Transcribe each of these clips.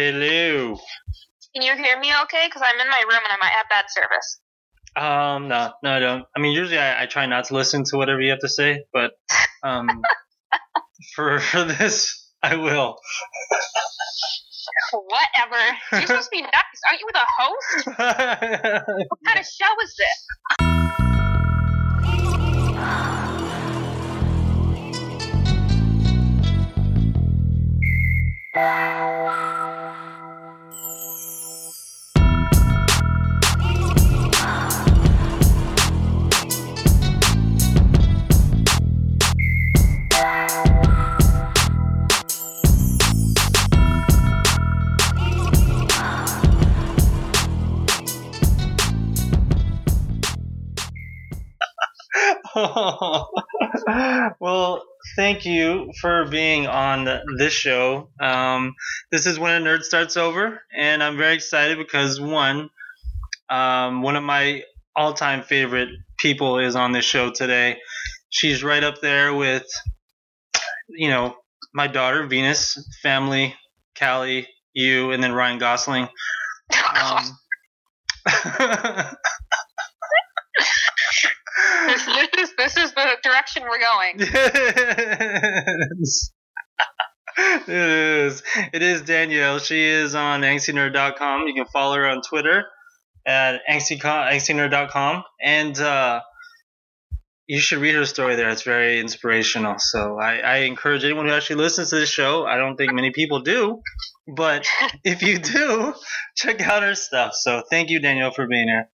Hello. Can you hear me okay? Because I'm in my room and I might have bad service. No, I don't. I mean, usually I try not to listen to whatever you have to say, but for this, I will. Whatever. You're supposed to be nice. Aren't you with a host? What kind of show is this? Well, thank you for being on this show. This is When a Nerd Starts Over, and I'm very excited because one of my all-time favorite people is on this show today. She's right up there with, you know, my daughter, Venus, family, Callie, you, and then Ryan Gosling. This is the direction we're going. Yes. It is. It is Danielle. She is on angstynerd.com. You can follow her on Twitter at angstynerd.com. And you should read her story there. It's very inspirational. So I encourage anyone who actually listens to this show. I don't think many people do. But if you do, check out her stuff. So thank you, Danielle, for being here.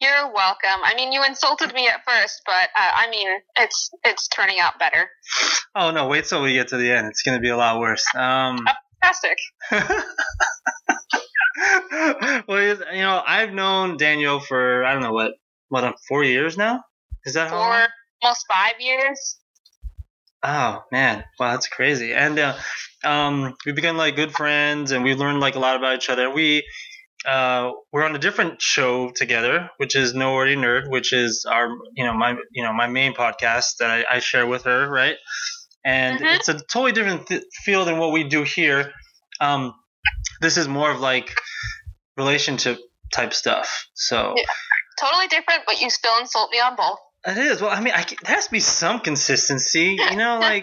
You're welcome. I mean, you insulted me at first, but I mean, it's turning out better. Oh no! Wait till we get to the end. It's going to be a lot worse. Fantastic. Well, you know, I've known Danielle for I don't know what 4 years now. Is that how long? Almost 5 years. Oh man! Wow, that's crazy. And we've become like good friends, and we've learned like a lot about each other. We're on a different show together, which is No Ordinary Nerd, which is our, my main podcast that I share with her. Right. And It's a totally different feel than what we do here. This is more of like relationship type stuff. So yeah, totally different, but you still insult me on both. It is. Well, I mean, there has to be some consistency, you know, like,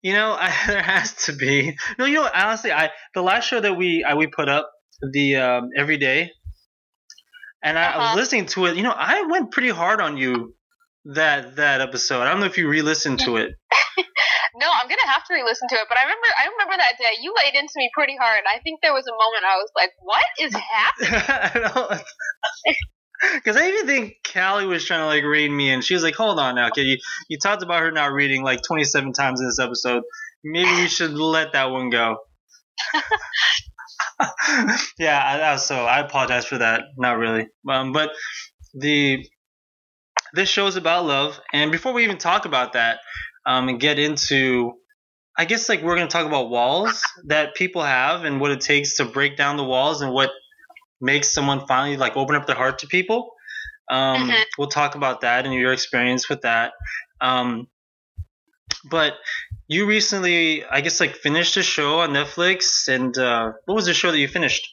you know, there has to be. No, you know what? Honestly, the last show that we put up, the every day, and I was listening to it. You know, I went pretty hard on you that episode. I don't know if you re-listened to it. No, I'm gonna have to re-listen to it. But I remember that day you laid into me pretty hard. I think there was a moment I was like, "What is happening?" Because I even think Callie was trying to like rein me in. She was like, "Hold on now, kid. You talked about her not reading like 27 times in this episode. Maybe we should let that one go." Yeah, so I apologize for that. Not really. But this show is about love. And before we even talk about that and get into, I guess like we're going to talk about walls that people have and what it takes to break down the walls and what makes someone finally like open up their heart to people. We'll talk about that and your experience with that. But you recently, I guess, like finished a show on Netflix, and what was the show that you finished?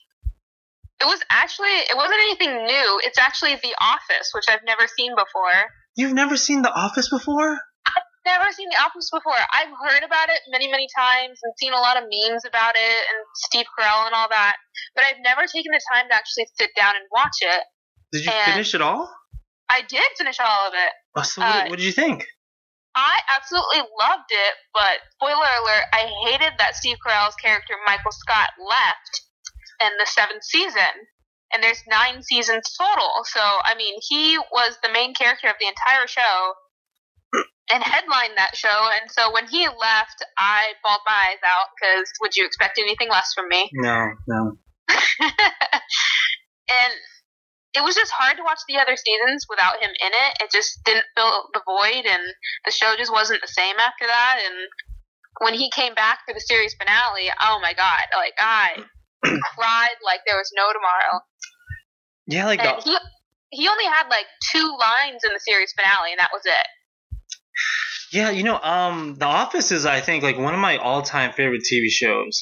It wasn't anything new. It's actually The Office, which I've never seen before. You've never seen The Office before? I've never seen The Office before. I've heard about it many, many times and seen a lot of memes about it and Steve Carell and all that, but I've never taken the time to actually sit down and watch it. Did you finish it all? I did finish all of it. Oh, so what did you think? I absolutely loved it, but spoiler alert, I hated that Steve Carell's character Michael Scott left in the 7th season, and there's 9 seasons total, so, I mean, he was the main character of the entire show, and headlined that show, and so when he left, I bawled my eyes out, because would you expect anything less from me? No. And it was just hard to watch the other seasons without him in it. It just didn't fill the void, and the show just wasn't the same after that. And when he came back for the series finale, oh my god, like I cried like there was no tomorrow. Yeah, like he only had like 2 lines in the series finale, and that was it. Yeah, The Office is, I think, like one of my all-time favorite TV shows.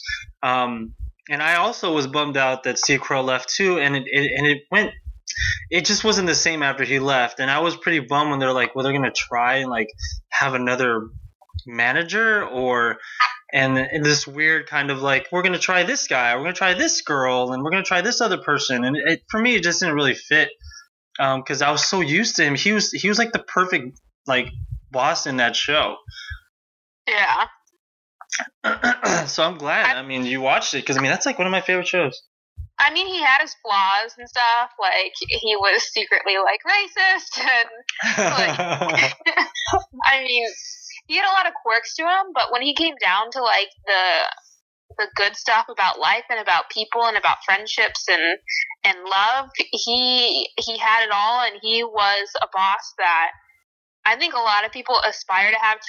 And I also was bummed out that Steve Carell left too, and it just wasn't the same after he left. And I was pretty bummed when they're like, well, they're gonna try and like have another manager, or and this weird kind of like, we're gonna try this guy, we're gonna try this girl, and we're gonna try this other person. And for me, it just didn't really fit because I was so used to him. He was like the perfect like boss in that show. Yeah. So I'm glad. I mean, you watched it because I mean that's like one of my favorite shows. I mean, he had his flaws and stuff. Like he was secretly like racist, and like I mean, he had a lot of quirks to him. But when he came down to like the good stuff about life and about people and about friendships and love, he had it all, and he was a boss that. I think a lot of people aspire to have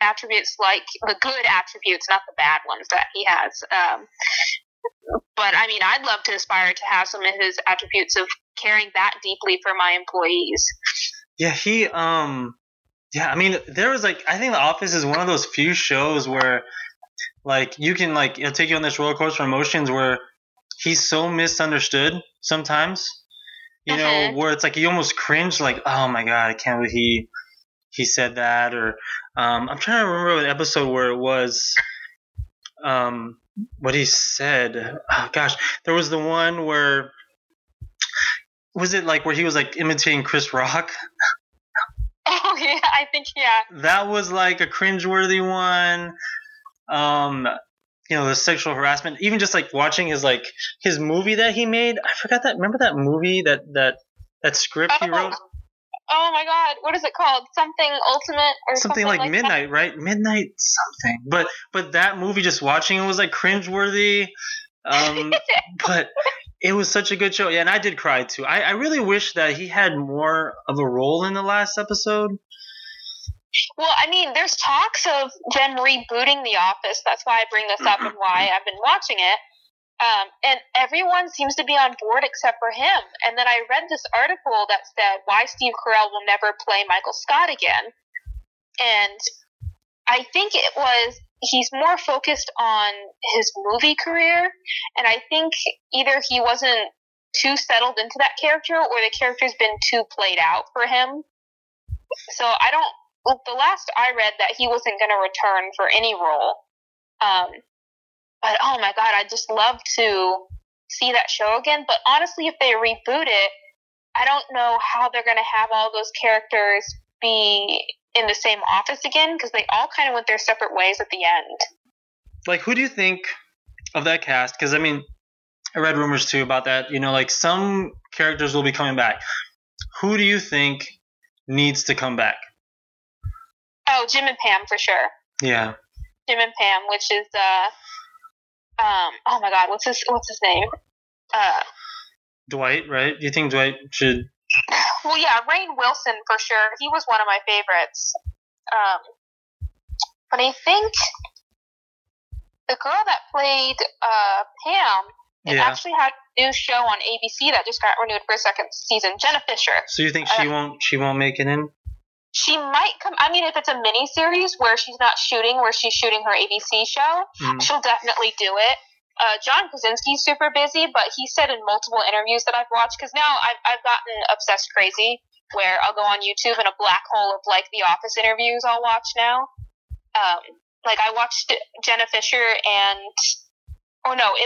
attributes like the good attributes, not the bad ones that he has. But, I mean, I'd love to aspire to have some of his attributes of caring that deeply for my employees. Yeah, I mean, there was, like, I think The Office is one of those few shows where, like, you can, like, it'll take you on this roller coaster of emotions where he's so misunderstood sometimes, you know, where it's like you almost cringe, like, oh, my God, I can't believe he said that, or I'm trying to remember an episode where it was what he said. Oh, gosh, there was the one where was it like where he was like imitating Chris Rock? Oh yeah, I think yeah. That was like a cringeworthy one. You know, the sexual harassment, even just like watching his movie that he made. I forgot that. Remember that movie that script he wrote? Oh my God! What is it called? Something ultimate or something like Midnight, that? Right? Midnight something. But that movie, just watching it was like cringeworthy. But it was such a good show. Yeah, and I did cry too. I really wish that he had more of a role in the last episode. Well, I mean, there's talks of them rebooting The Office. That's why I bring this up and why I've been watching it. And everyone seems to be on board except for him. And then I read this article that said why Steve Carell will never play Michael Scott again. And I think it was he's more focused on his movie career. And I think either he wasn't too settled into that character or the character's been too played out for him. So the last I read that he wasn't going to return for any role. But, oh, my God, I'd just love to see that show again. But, honestly, if they reboot it, I don't know how they're going to have all those characters be in the same office again because they all kind of went their separate ways at the end. Like, who do you think of that cast? Because, I mean, I read rumors, too, about that. You know, like, some characters will be coming back. Who do you think needs to come back? Oh, Jim and Pam, for sure. Yeah. Jim and Pam, which is... oh my God, what's his name? Dwight, right? Do you think Dwight should? Well, yeah, Rainn Wilson for sure. He was one of my favorites. But I think the girl that played Pam actually had a new show on ABC that just got renewed for a second season. Jenna Fischer. So you think she won't make it in? She might come. I mean, if it's a mini series where she's shooting her ABC show, she'll definitely do it. John Krasinski's super busy, but he said in multiple interviews that I've watched, because now I've gotten obsessed crazy, where I'll go on YouTube and a black hole of like The Office interviews I'll watch now. Like I watched Jenna Fischer it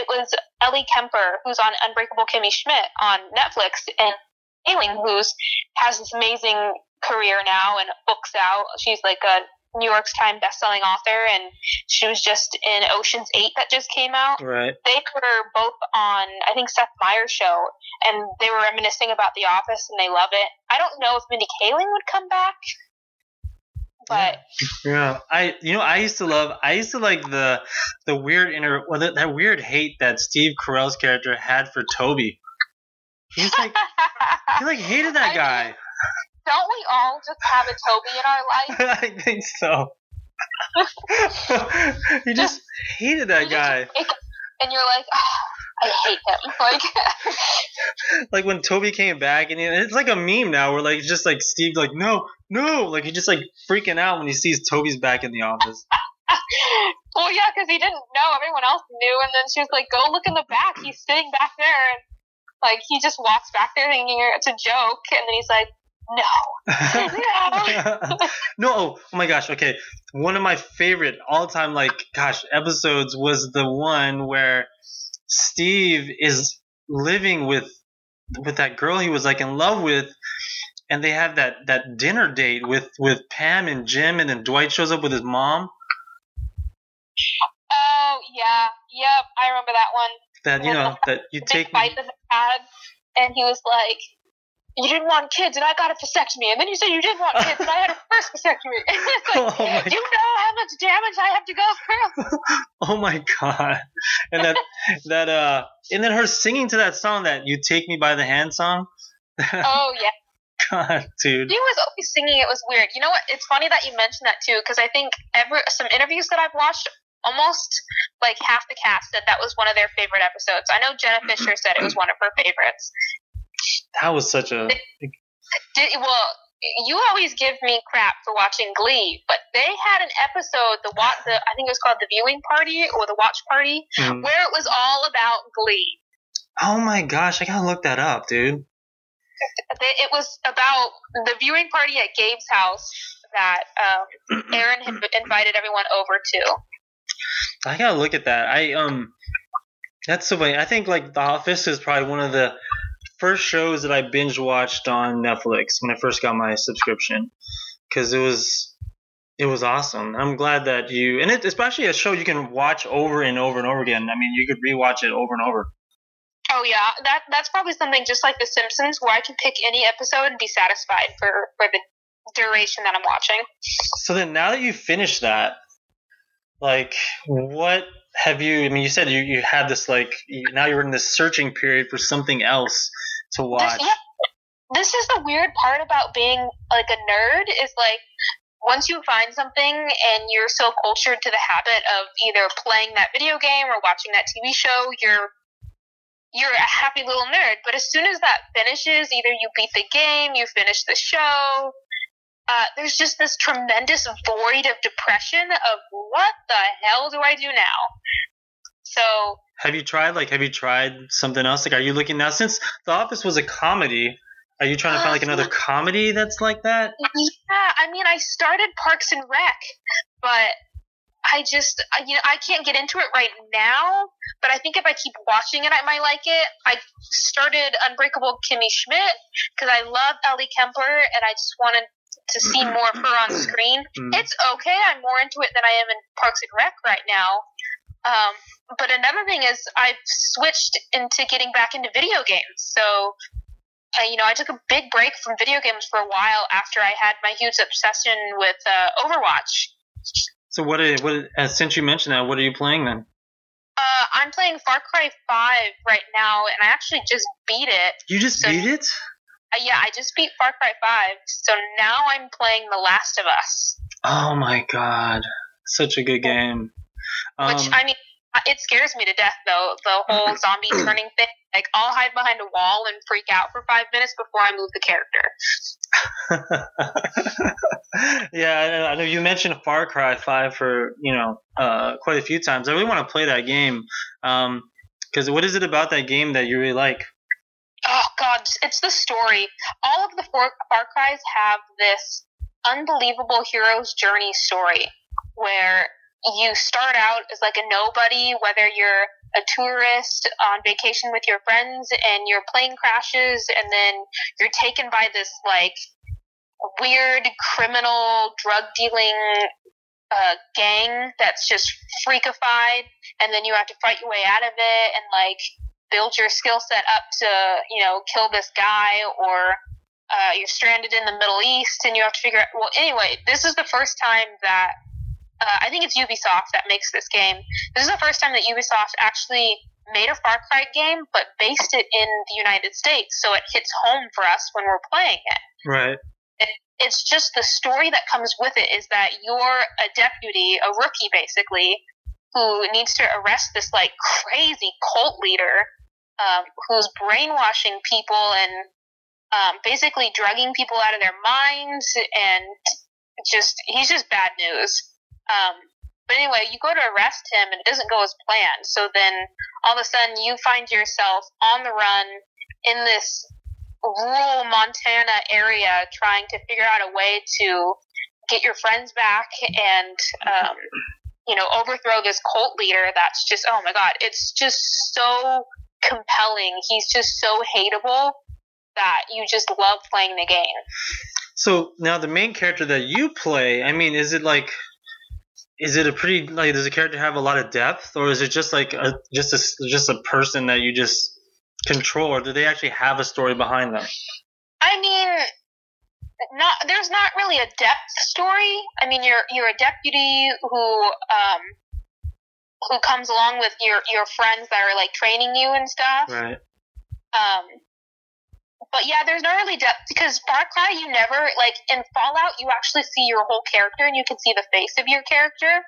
was Ellie Kemper, who's on Unbreakable Kimmy Schmidt on Netflix, and Kaling, who has this amazing career now and books out. She's like a New York Times best-selling author, and she was just in Oceans 8 that just came out. Right. They were both on, I think, Seth Meyers' show, and they were reminiscing about The Office, and they love it. I don't know if Mindy Kaling would come back, but yeah. I used to like the weird that weird hate that Steve Carell's character had for Toby. He's like he like hated that guy. Mean, don't we all just have a Toby in our life? I think so. You just hated that guy. And you're like, oh, I hate him. Like when Toby came back, and it's like a meme now where like it's just like Steve like, no, like he's just like freaking out when he sees Toby's back in the office. Well, yeah, because he didn't know. Everyone else knew. And then she was like, go look in the back. He's sitting back there. And, like, he just walks back there thinking it's a joke. And then he's like, no. No. Oh, my gosh. Okay. One of my favorite all-time, like, gosh, episodes was the one where Steve is living with that girl he was, like, in love with. And they have that dinner date with Pam and Jim. And then Dwight shows up with his mom. Oh yeah, yep, I remember that one. That you know, that you take bite that he had, and he was like, "You didn't want kids, and I got a vasectomy, and then you said you didn't want kids, and I had a first vasectomy." It's like, oh, you know how much damage I have to go through. Oh my god! And and then her singing to that song, that "You Take Me by the Hand" song. Oh yeah. God, dude. He was always singing. It was weird. You know what? It's funny that you mentioned that too, because I think some interviews that I've watched, almost like half the cast said that was one of their favorite episodes. I know Jenna Fischer said it was one of her favorites. That was such a. Well, you always give me crap for watching Glee, but they had an episode, I think it was called The Viewing Party or The Watch Party, where it was all about Glee. Oh my gosh, I gotta look that up, dude. It was about the viewing party at Gabe's house that Aaron had invited everyone over to. I gotta look at that. That's so funny. I think like The Office is probably one of the first shows that I binge watched on Netflix when I first got my subscription, because it was awesome. I'm glad that it's actually a show you can watch over and over and over again. I mean, you could rewatch it over and over. Oh, yeah. That's probably something just like The Simpsons, where I can pick any episode and be satisfied for the duration that I'm watching. So then now that you've finished that, like, what have you – I mean, you said you had this, like – now you're in this searching period for something else to watch. This is the weird part about being, like, a nerd is, like – once you find something and you're so cultured to the habit of either playing that video game or watching that TV show, you're a happy little nerd. But as soon as that finishes, either you beat the game, you finish the show, there's just this tremendous void of depression of what the hell do I do now? So have you tried something else? Like, are you looking now, since The Office was a comedy, are you trying to find like another comedy that's like that? Yeah, I mean, I started Parks and Rec, but I just, you know, I can't get into it right now, but I think if I keep watching it, I might like it. I started Unbreakable Kimmy Schmidt because I love Ellie Kemper and I just wanted to see more of her on screen. It's okay. I'm more into it than I am in Parks and Rec right now. But another thing is I've switched into getting back into video games. So, you know, I took a big break from video games for a while after I had my huge obsession with Overwatch. So what since you mentioned that, what are you playing then? I'm playing Far Cry 5 right now, and I actually just beat it. You just beat it? Yeah, I just beat Far Cry 5, so now I'm playing The Last of Us. Oh my god, such a good game. Which, I mean, it scares me to death, though, the whole zombie turning thing. Like, I'll hide behind a wall and freak out for 5 minutes before I move the character. Yeah, I know you mentioned Far Cry 5 for, you know, quite a few times. I really want to play that game. Because what is it about that game that you really like? Oh, God, it's the story. All of the Far Cries have this unbelievable hero's journey story where you start out as like a nobody, whether you're a tourist on vacation with your friends and your plane crashes, and then you're taken by this like weird criminal drug dealing gang that's just freakified, and then you have to fight your way out of it and like build your skill set up to, you know, kill this guy, or you're stranded in the Middle East and you have to figure out, well, anyway, this is the first time that I think it's Ubisoft that makes this game. This is the first time that Ubisoft actually made a Far Cry game, but based it in the United States, so it hits home for us when we're playing it. Right. It's just the story that comes with it is that you're a deputy, a rookie basically, who needs to arrest this like crazy cult leader who's brainwashing people and basically drugging people out of their minds, and just he's just bad news. But anyway, you go to arrest him, and it doesn't go as planned. So then, all of a sudden, you find yourself on the run in this rural Montana area trying to figure out a way to get your friends back and, overthrow this cult leader that's just, oh my God, it's just so compelling. He's just so hateable that you just love playing the game. So now the main character that you play, I mean, does the character have a lot of depth, or is it just like a person that you just control, or do they actually have a story behind them? I mean, there's not really a depth story. I mean, you're a deputy who comes along with your friends that are like training you and stuff. Right. But yeah, there's no really depth, because Far Cry, you never, like, in Fallout, you actually see your whole character, and you can see the face of your character.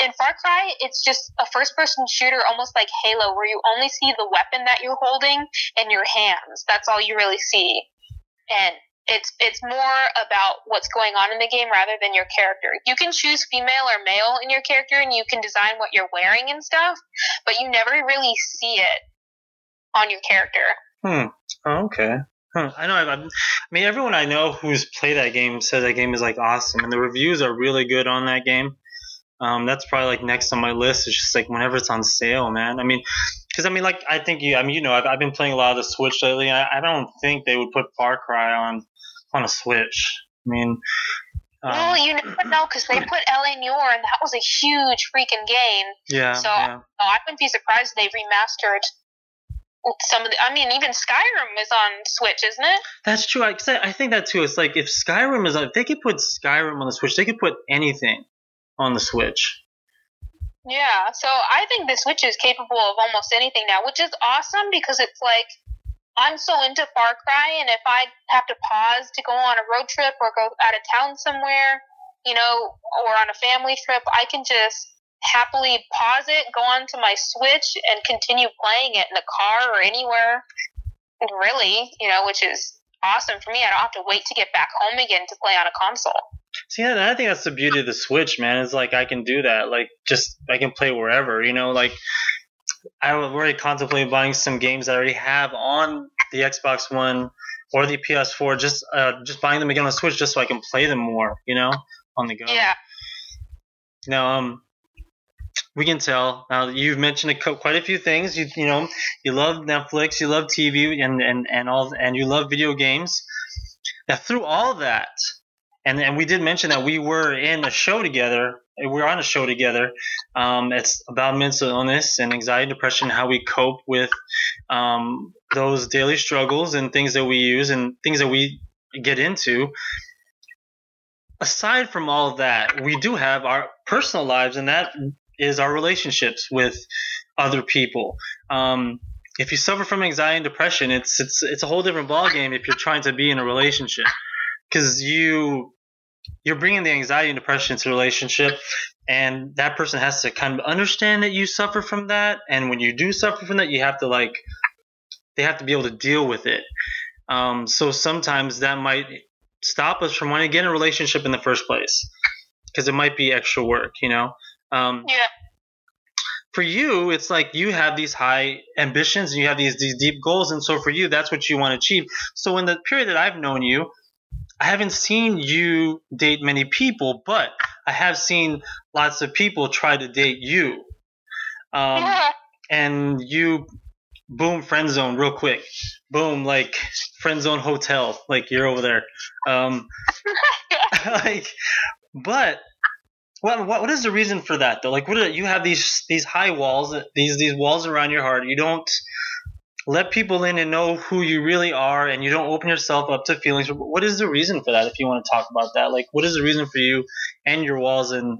In Far Cry, it's just a first-person shooter, almost like Halo, where you only see the weapon that you're holding and your hands. That's all you really see. And it's more about what's going on in the game rather than your character. You can choose female or male in your character, and you can design what you're wearing and stuff, but you never really see it on your character. Oh, okay. I know. I mean, everyone I know who's played that game says that game is like awesome, and the reviews are really good on that game. That's probably like next on my list. It's just like whenever it's on sale, man. I mean, because I've been playing a lot of the Switch lately. I don't think they would put Far Cry on a Switch. I mean, well, you never know, because they put L.A. Noire, and that was a huge freaking game. Yeah. So yeah. I wouldn't be surprised if they remastered some of the, I mean, even Skyrim is on Switch, isn't it? That's true. I think that too. It's like if Skyrim is on, they could put Skyrim on the Switch. They could put anything on the Switch. Yeah. So I think the Switch is capable of almost anything now, which is awesome, because it's like I'm so into Far Cry, and if I have to pause to go on a road trip or go out of town somewhere, or on a family trip, I can just happily pause it, go on to my Switch, and continue playing it in the car or anywhere, really, which is awesome for me. I don't have to wait to get back home again to play on a console. See, I think that's the beauty of the Switch, man. It's like I can do that. Like, just I can play wherever, like I'm already contemplating buying some games I already have on the Xbox One or the PS4, just buying them again on the Switch just so I can play them more, on the go. Yeah. Now, we can tell. Now, you've mentioned quite a few things. You love Netflix, you love TV, and you love video games. Now, through all that, and we did mention that we were in a show together. We're on a show together. It's about mental illness and anxiety and depression, how we cope with those daily struggles and things that we use and things that we get into. Aside from all that, we do have our personal lives, and that is our relationships with other people. If you suffer from anxiety and depression, it's a whole different ballgame if you're trying to be in a relationship, because you're bringing the anxiety and depression to the relationship, and that person has to kind of understand that you suffer from that, and when you do suffer from that, you have to they have to be able to deal with it. So sometimes that might stop us from wanting to get in a relationship in the first place, because it might be extra work, yeah. For you, it's like you have these high ambitions and you have these deep goals, and so for you, that's what you want to achieve. So in the period that I've known you, I haven't seen you date many people, but I have seen lots of people try to date you. Yeah. And you, boom, friend zone real quick. Boom, like friend zone hotel, like you're over there. But what is the reason for that though? Like, you have these high walls, these walls around your heart. You don't let people in and know who you really are, and you don't open yourself up to feelings. What is the reason for that? If you want to talk about that, like, what is the reason for you and your walls, and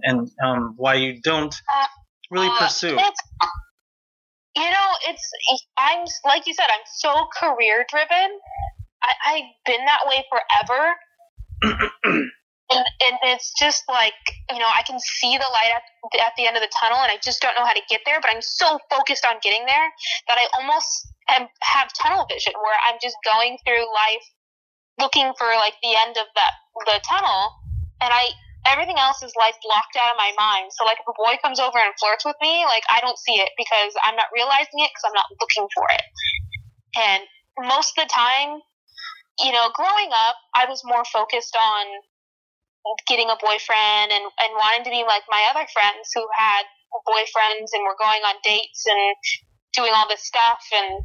why you don't really pursue? I'm like you said, I'm so career driven. I've been that way forever. And it's just like, I can see the light at the end of the tunnel, and I just don't know how to get there, but I'm so focused on getting there that I almost have tunnel vision, where I'm just going through life looking for like the end of the tunnel. And I everything else is like blocked out of my mind. So like if a boy comes over and flirts with me, like I don't see it because I'm not realizing it because I'm not looking for it. And most of the time, you know, growing up, I was more focused on getting a boyfriend and wanting to be like my other friends who had boyfriends and were going on dates and doing all this stuff. And,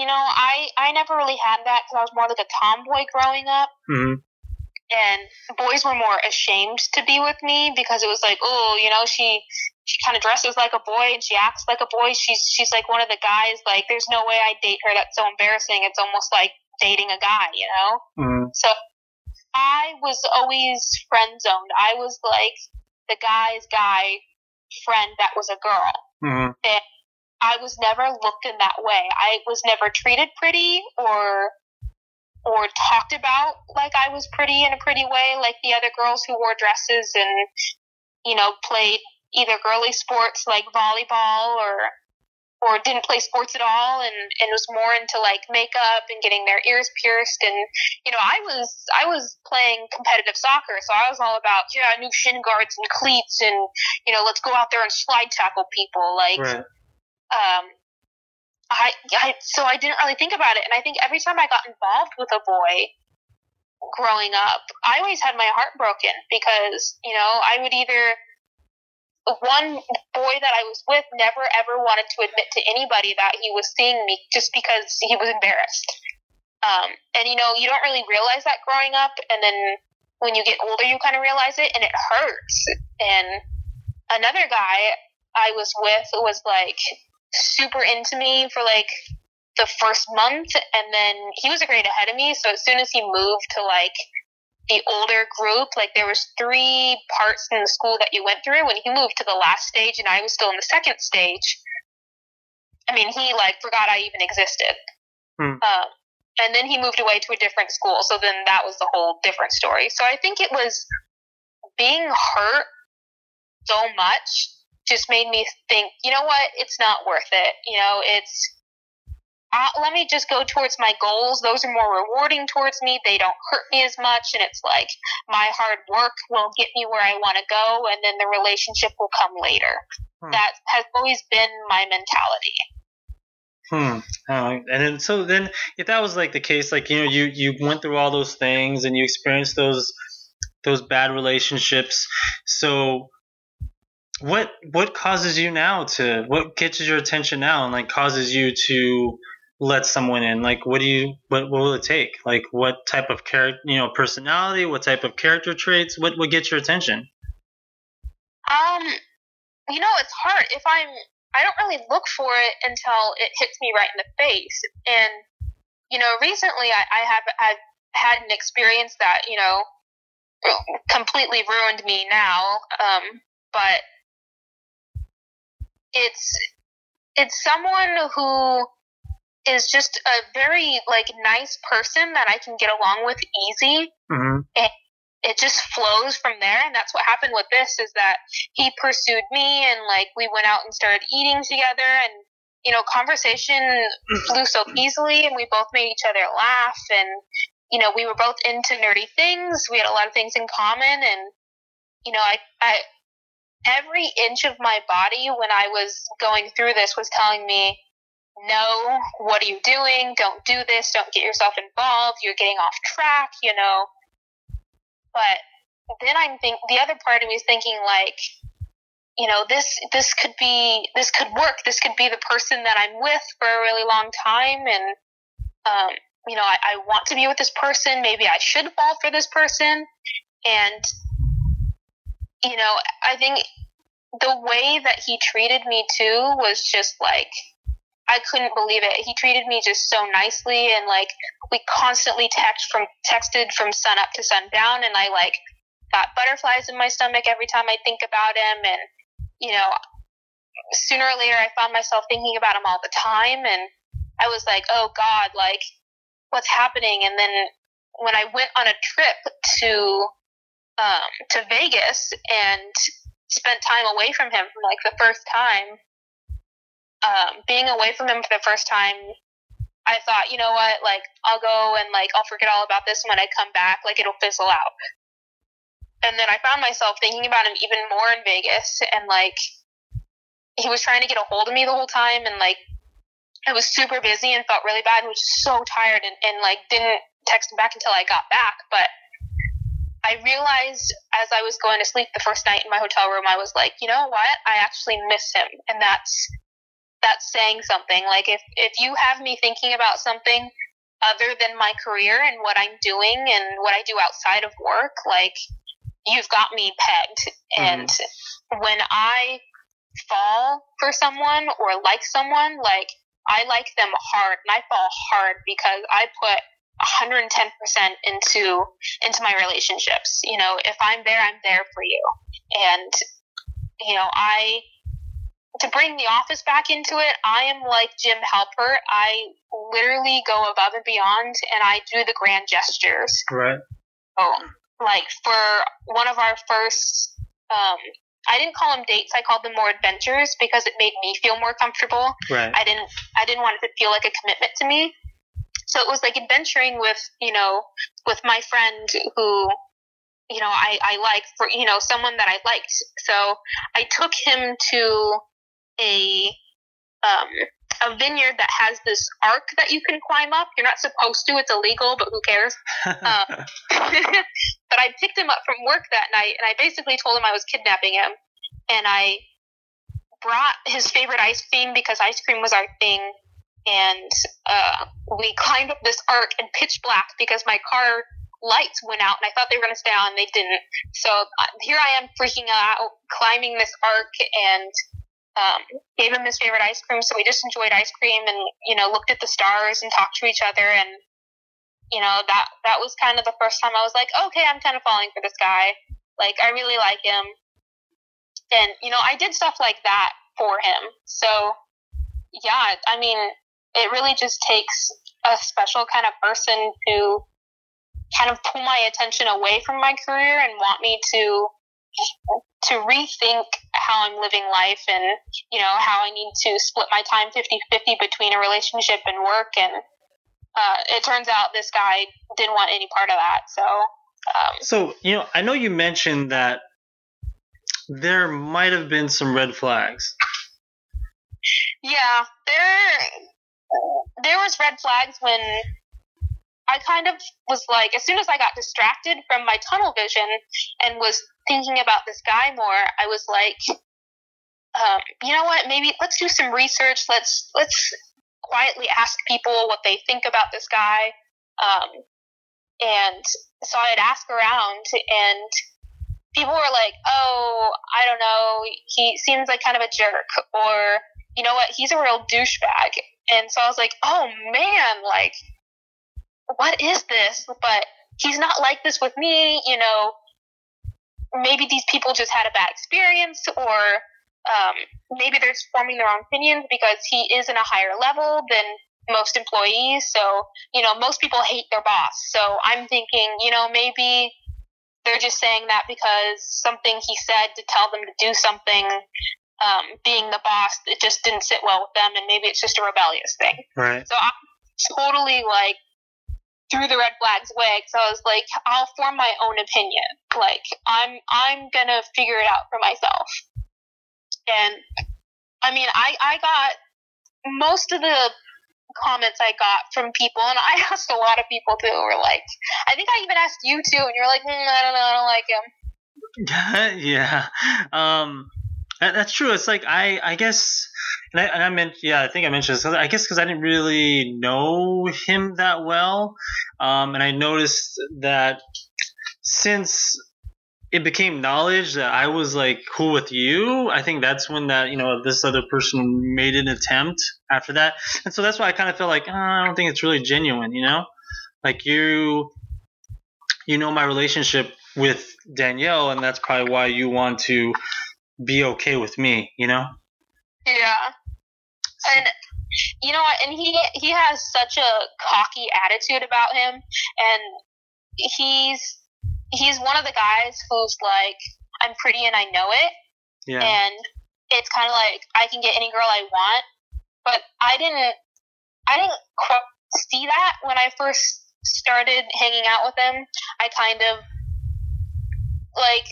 you know, I never really had that because I was more like a tomboy growing up. Mm-hmm. And boys were more ashamed to be with me because it was like, oh, you know, she kind of dresses like a boy and she acts like a boy. She's like one of the guys. Like, there's no way I'd date her. That's so embarrassing. It's almost like dating a guy, you know? Mm-hmm. So I was always friend zoned. I was like the guy's guy friend that was a girl. Mm-hmm. And I was never looked in that way. I was never treated pretty or talked about like I was pretty in a pretty way, like the other girls who wore dresses and, you know, played either girly sports like volleyball or didn't play sports at all and was more into like makeup and getting their ears pierced. And, you know, I was playing competitive soccer, so I was all about, yeah, new shin guards and cleats and, you know, let's go out there and slide tackle people. Like, right. So I didn't really think about it. And I think every time I got involved with a boy growing up, I always had my heart broken because, you know, I would either one boy that I was with never ever wanted to admit to anybody that he was seeing me just because he was embarrassed. And you know, you don't really realize that growing up. And then when you get older, you kind of realize it and it hurts. And another guy I was with was like, super into me for like the first month, and then he was a grade ahead of me, so as soon as he moved to like the older group, like there was 3 parts in the school that you went through, and he moved to the last stage and I was still in the second stage. I mean, he like forgot I even existed. And then he moved away to a different school, so then that was the whole different story. So I think it was being hurt so much just made me think, you know what, it's not worth it. You know, it's, let me just go towards my goals. Those are more rewarding towards me. They don't hurt me as much. And it's like my hard work will get me where I want to go. And then the relationship will come later. That has always been my mentality. And then, so then if that was like the case, like, you know, you went through all those things and you experienced those bad relationships. So What causes you now to, what catches your attention now and like causes you to let someone in? Like, what will it take? Like what type of personality, what type of character traits, what gets your attention? You know, it's hard. I don't really look for it until it hits me right in the face. And, you know, recently I've had an experience that, you know, completely ruined me now. But it's someone who is just a very like nice person that I can get along with easy. Mm-hmm. It just flows from there. And that's what happened with this, is that he pursued me and like we went out and started eating together, and you know, conversation flew so easily, and we both made each other laugh, and you know, we were both into nerdy things. We had a lot of things in common, and you know, I every inch of my body when I was going through this was telling me, no, what are you doing? Don't do this. Don't get yourself involved. You're getting off track, you know. But then the other part of me is thinking like, you know, this could work. This could be the person that I'm with for a really long time. And, you know, I want to be with this person. Maybe I should fall for this person. And, you know, I think the way that he treated me too was just like, I couldn't believe it. He treated me just so nicely, and like we constantly texted from sun up to sundown, and I like got butterflies in my stomach every time I think about him. And you know, sooner or later I found myself thinking about him all the time, and I was like, oh God, like what's happening? And then when I went on a trip to Vegas and spent time away from him for like the first time, being away from him for the first time, I thought, you know what, like I'll go and like I'll forget all about this, and when I come back, like it'll fizzle out. And then I found myself thinking about him even more in Vegas, and, like, he was trying to get a hold of me the whole time, and, like, I was super busy and felt really bad and was just so tired and like, didn't text him back until I got back. But I realized as I was going to sleep the first night in my hotel room, I was like, you know what? I actually miss him. And that's saying something. Like, if you have me thinking about something other than my career and what I'm doing and what I do outside of work, like, you've got me pegged. And when I fall for someone or like someone, like, I like them hard, and I fall hard because I put 110% into my relationships. You know, if I'm there, I'm there for you. And, you know, to bring The Office back into it, I am like Jim Halpert. I literally go above and beyond, and I do the grand gestures. Right. Oh, like, for one of our first, I didn't call them dates. I called them more adventures because it made me feel more comfortable. Right. I didn't want it to feel like a commitment to me. So it was like adventuring with, you know, with my friend who, you know, I like, for, you know, someone that I liked. So I took him to a vineyard that has this arc that you can climb up. You're not supposed to, it's illegal, but who cares? But I picked him up from work that night, and I basically told him I was kidnapping him, and I brought his favorite ice cream because ice cream was our thing. And we climbed up this arc in pitch black because my car lights went out, and I thought they were going to stay on, and they didn't. So here I am freaking out, climbing this arc, and gave him his favorite ice cream. So we just enjoyed ice cream and, you know, looked at the stars and talked to each other. And, you know, that was kind of the first time I was like, okay, I'm kind of falling for this guy. Like, I really like him. And, you know, I did stuff like that for him. So, yeah, I mean, it really just takes a special kind of person to kind of pull my attention away from my career and want me to rethink how I'm living life, and, you know, how I need to split my time 50-50 between a relationship and work. And it turns out this guy didn't want any part of that. So, so, you know, I know you mentioned that there might have been some red flags. Yeah, there was red flags when I kind of was like, as soon as I got distracted from my tunnel vision and was thinking about this guy more, I was like, you know what, maybe let's do some research. Let's quietly ask people what they think about this guy. And so I'd ask around, and people were like, oh, I don't know, he seems like kind of a jerk, or, you know what, he's a real douchebag. And so I was like, oh man, like, what is this? But he's not like this with me, you know, maybe these people just had a bad experience, or maybe they're forming their own opinions because he is in a higher level than most employees. So, you know, most people hate their boss. So I'm thinking, you know, maybe they're just saying that because something he said to tell them to do something, being the boss, it just didn't sit well with them, and maybe it's just a rebellious thing. Right. So I'm totally, like, threw the red flags away, because I was like, I'll form my own opinion. Like, I'm gonna figure it out for myself. And I mean, I got most of the comments I got from people, and I asked a lot of people too, were like, I think I even asked you too, and you're like, I don't know, I don't like him. Yeah. That's true. It's like, I guess, and I meant, yeah, I think I mentioned this, I guess because I didn't really know him that well. And I noticed that since it became knowledge that I was, like, cool with you, I think that's when that, you know, this other person made an attempt after that. And so that's why I kind of felt like, oh, I don't think it's really genuine, you know? Like, you know my relationship with Danielle, and that's probably why you want to be okay with me, you know? Yeah. And you know what? And he has such a cocky attitude about him, and he's one of the guys who's like, I'm pretty and I know it. Yeah. And it's kind of like, I can get any girl I want, but I didn't quite see that when I first started hanging out with him. I kind of like,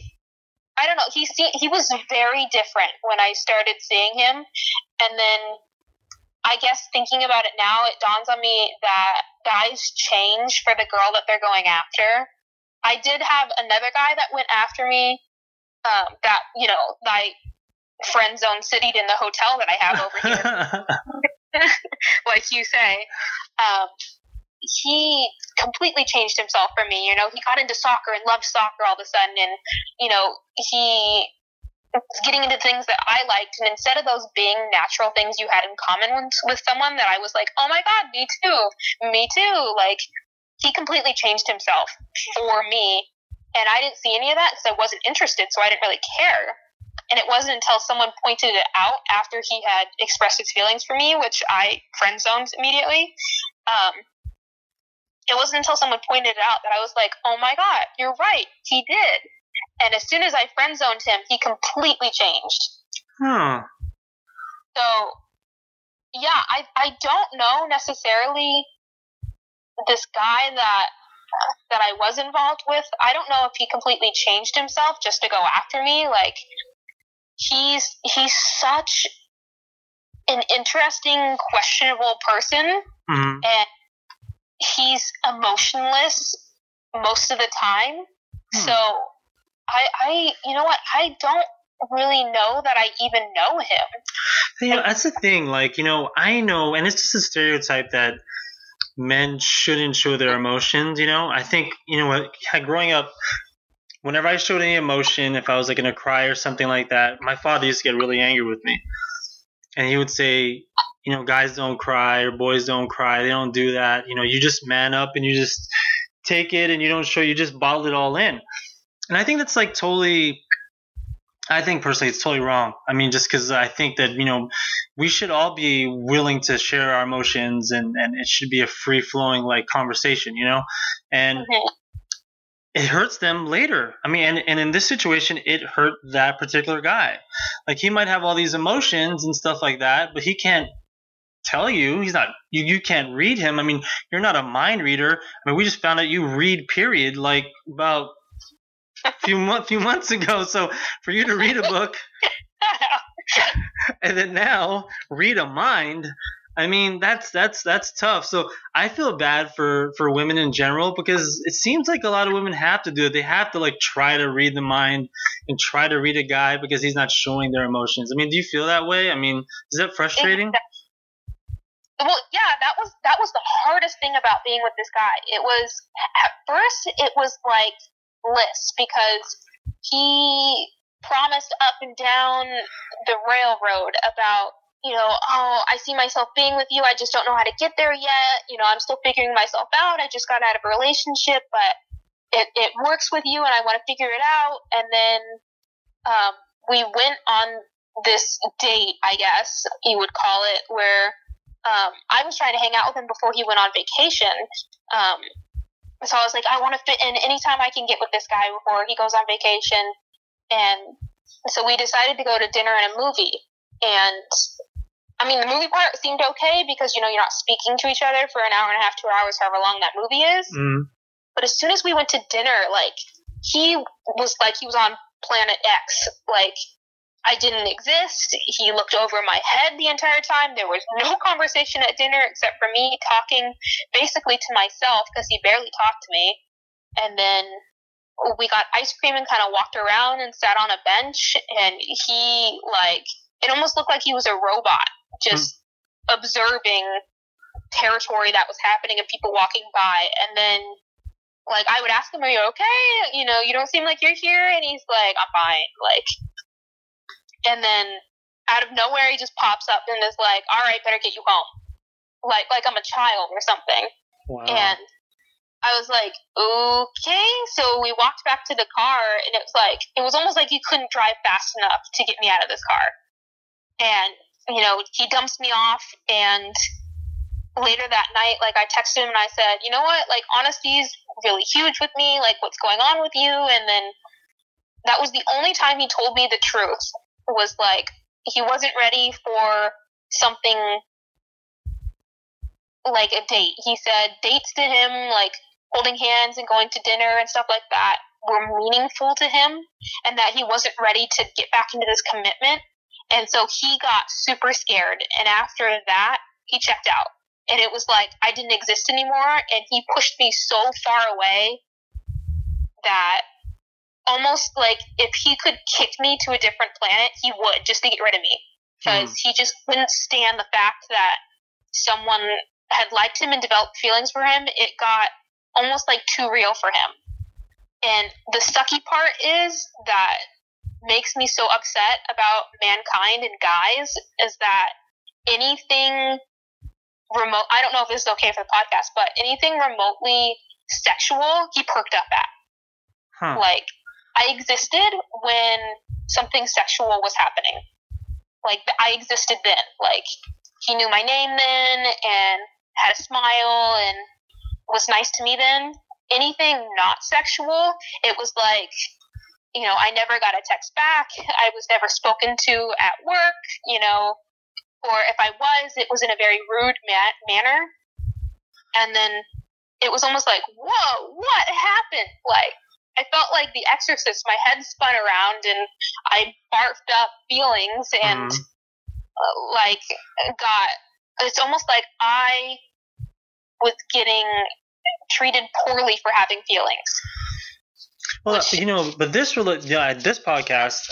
I don't know. He was very different when I started seeing him. And then I guess thinking about it now, it dawns on me that guys change for the girl that they're going after. I did have another guy that went after me, that, you know, I friend zone citied in the hotel that I have over here. Like you say. He completely changed himself for me. You know, he got into soccer and loved soccer all of a sudden. And, you know, he was getting into things that I liked. And instead of those being natural things you had in common with someone that I was like, oh my God, me too. Like, he completely changed himself for me. And I didn't see any of that because I wasn't interested. So I didn't really care. And it wasn't until someone pointed it out after he had expressed his feelings for me, which I friend zoned immediately. It wasn't until someone pointed it out that I was like, oh my God, you're right. He did. And as soon as I friend zoned him, he completely changed. So, yeah, I don't know necessarily this guy that I was involved with. I don't know if he completely changed himself just to go after me. Like, he's such an interesting, questionable person. Mm-hmm. And he's emotionless most of the time. So I you know what? I don't really know that I even know him. You know, that's the thing. Like, you know, I know, and it's just a stereotype that men shouldn't show their emotions. You know, I think, you know, growing up, whenever I showed any emotion, if I was like going to cry or something like that, my father used to get really angry with me. And he would say, you know, guys don't cry, or boys don't cry. They don't do that. You know, you just man up and you just take it and you don't show, you just bottle it all in. And I think that's like totally, I think personally it's totally wrong. I mean, just because I think that, you know, we should all be willing to share our emotions, and it should be a free flowing like conversation, you know, and it hurts them later. I mean, and in this situation, it hurt that particular guy. Like, he might have all these emotions and stuff like that, but he can't tell you. He's not, you can't read him. I mean, you're not a mind reader. I mean, we just found out you read period, like, about a few months ago. So for you to read a book and then now read a mind, I mean, that's tough. So I feel bad for women in general, because it seems like a lot of women have to do it. They have to like try to read the mind and try to read a guy because he's not showing their emotions. I mean, do you feel that way? I mean, is that frustrating? Well, yeah, that was the hardest thing about being with this guy. It was, at first it was like bliss, because he promised up and down the railroad about, you know, oh, I see myself being with you. I just don't know how to get there yet. You know, I'm still figuring myself out. I just got out of a relationship, but it works with you, and I want to figure it out. And then we went on this date, I guess you would call it, where I was trying to hang out with him before he went on vacation. So I was like, I want to fit in anytime I can get with this guy before he goes on vacation. And so we decided to go to dinner and a movie. And I mean, the movie part seemed okay because, you know, you're not speaking to each other for an hour and a half, 2 hours, however long that movie is. Mm. But as soon as we went to dinner, like he was on planet X. Like, I didn't exist. He looked over my head the entire time. There was no conversation at dinner except for me talking basically to myself, because he barely talked to me. And then we got ice cream and kind of walked around and sat on a bench. And he, like, it almost looked like he was a robot, just observing territory that was happening and people walking by. And then, like, I would ask him, are you okay? You know, you don't seem like you're here. And he's like, I'm fine. Like, and then out of nowhere, he just pops up and is like, all right, better get you home. Like I'm a child or something. Wow. And I was like, okay. So we walked back to the car, and it was almost like he couldn't drive fast enough to get me out of this car. And, you know, he dumps me off. And later that night, like, I texted him and I said, you know what? Like, honesty is really huge with me. Like, what's going on with you? And then that was the only time he told me the truth. Was like, he wasn't ready for something like a date. He said dates to him, like holding hands and going to dinner and stuff like that, were meaningful to him and that he wasn't ready to get back into this commitment. And so he got super scared. And after that, he checked out. And it was like, I didn't exist anymore. And he pushed me so far away that almost like if he could kick me to a different planet, he would, just to get rid of me. Because he just wouldn't stand the fact that someone had liked him and developed feelings for him. It got almost like too real for him. And the sucky part is that makes me so upset about mankind and guys is that anything remote, I don't know if this is okay for the podcast, but anything remotely sexual, he perked up at. Like, I existed when something sexual was happening. Like, I existed then. Like, he knew my name then and had a smile and was nice to me then. Anything not sexual, it was like, you know, I never got a text back. I was never spoken to at work, you know, or if I was, it was in a very rude manner. And then it was almost like, whoa, what happened? Like, I felt like The Exorcist. My head spun around and I barfed up feelings and like got, it's almost like I was getting treated poorly for having feelings. Well, which, you know, but this this podcast,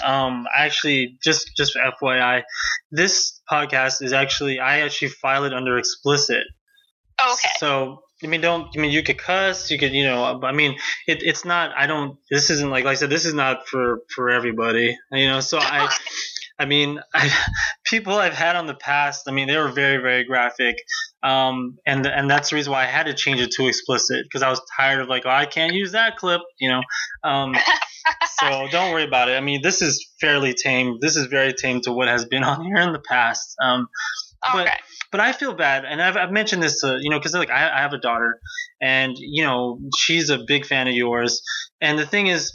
actually, just FYI, this podcast is actually, I actually file it under explicit. Okay. So, I mean, you could cuss, you could, you know, I mean, it's not, this isn't like I said, this is not for everybody, you know, so I mean, people I've had on the past, I mean, they were very, very graphic. And that's the reason why I had to change it to explicit, because I was tired of like, oh, I can't use that clip, you know. So don't worry about it. I mean, this is fairly tame. This is very tame to what has been on here in the past. But I feel bad, and I've mentioned this to, you know, because like I have a daughter, and you know she's a big fan of yours, and the thing is,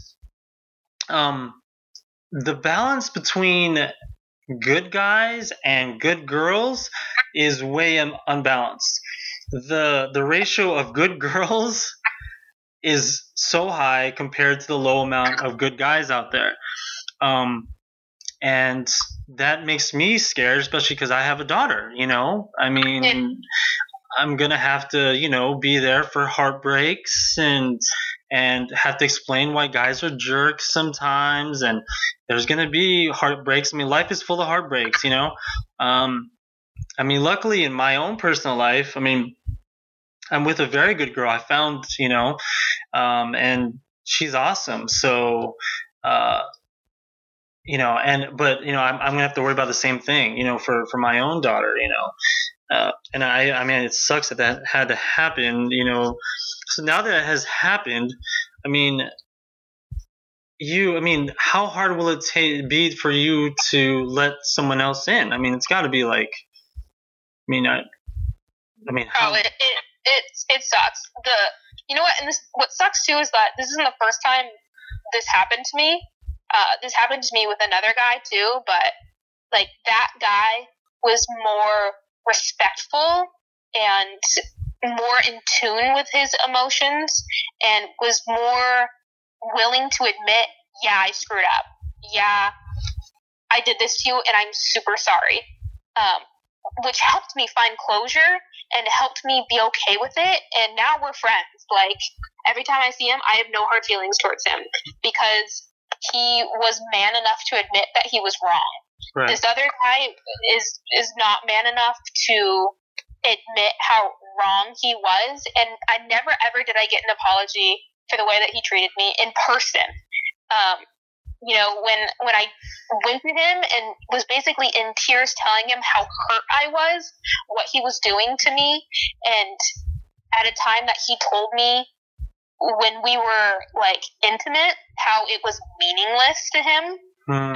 the balance between good guys and good girls is way unbalanced. The ratio of good girls is so high compared to the low amount of good guys out there, and that makes me scared, especially because I have a daughter, you know? I mean, I'm going to have to, you know, be there for heartbreaks and have to explain why guys are jerks sometimes. And there's going to be heartbreaks. I mean, life is full of heartbreaks, you know? I mean, luckily in my own personal life, I mean, I'm with a very good girl I found, you know, and she's awesome. So, you know, but you know, I'm gonna have to worry about the same thing, you know, for my own daughter, you know, and I mean, it sucks that had to happen, you know. So now that it has happened, I mean, how hard will it be for you to let someone else in? I mean, it's got to be like, it sucks. You know what? And what sucks too is that this isn't the first time this happened to me. This happened to me with another guy too, but like that guy was more respectful and more in tune with his emotions and was more willing to admit, yeah, I screwed up. Yeah, I did this to you and I'm super sorry. Which helped me find closure and helped me be okay with it. And now we're friends. Like every time I see him, I have no hard feelings towards him because he was man enough to admit that he was wrong. Right. This other guy is not man enough to admit how wrong he was, and I never ever did I get an apology for the way that he treated me in person. You know, when I went to him and was basically in tears telling him how hurt I was, what he was doing to me, and at a time that he told me when we were like intimate, how it was meaningless to him.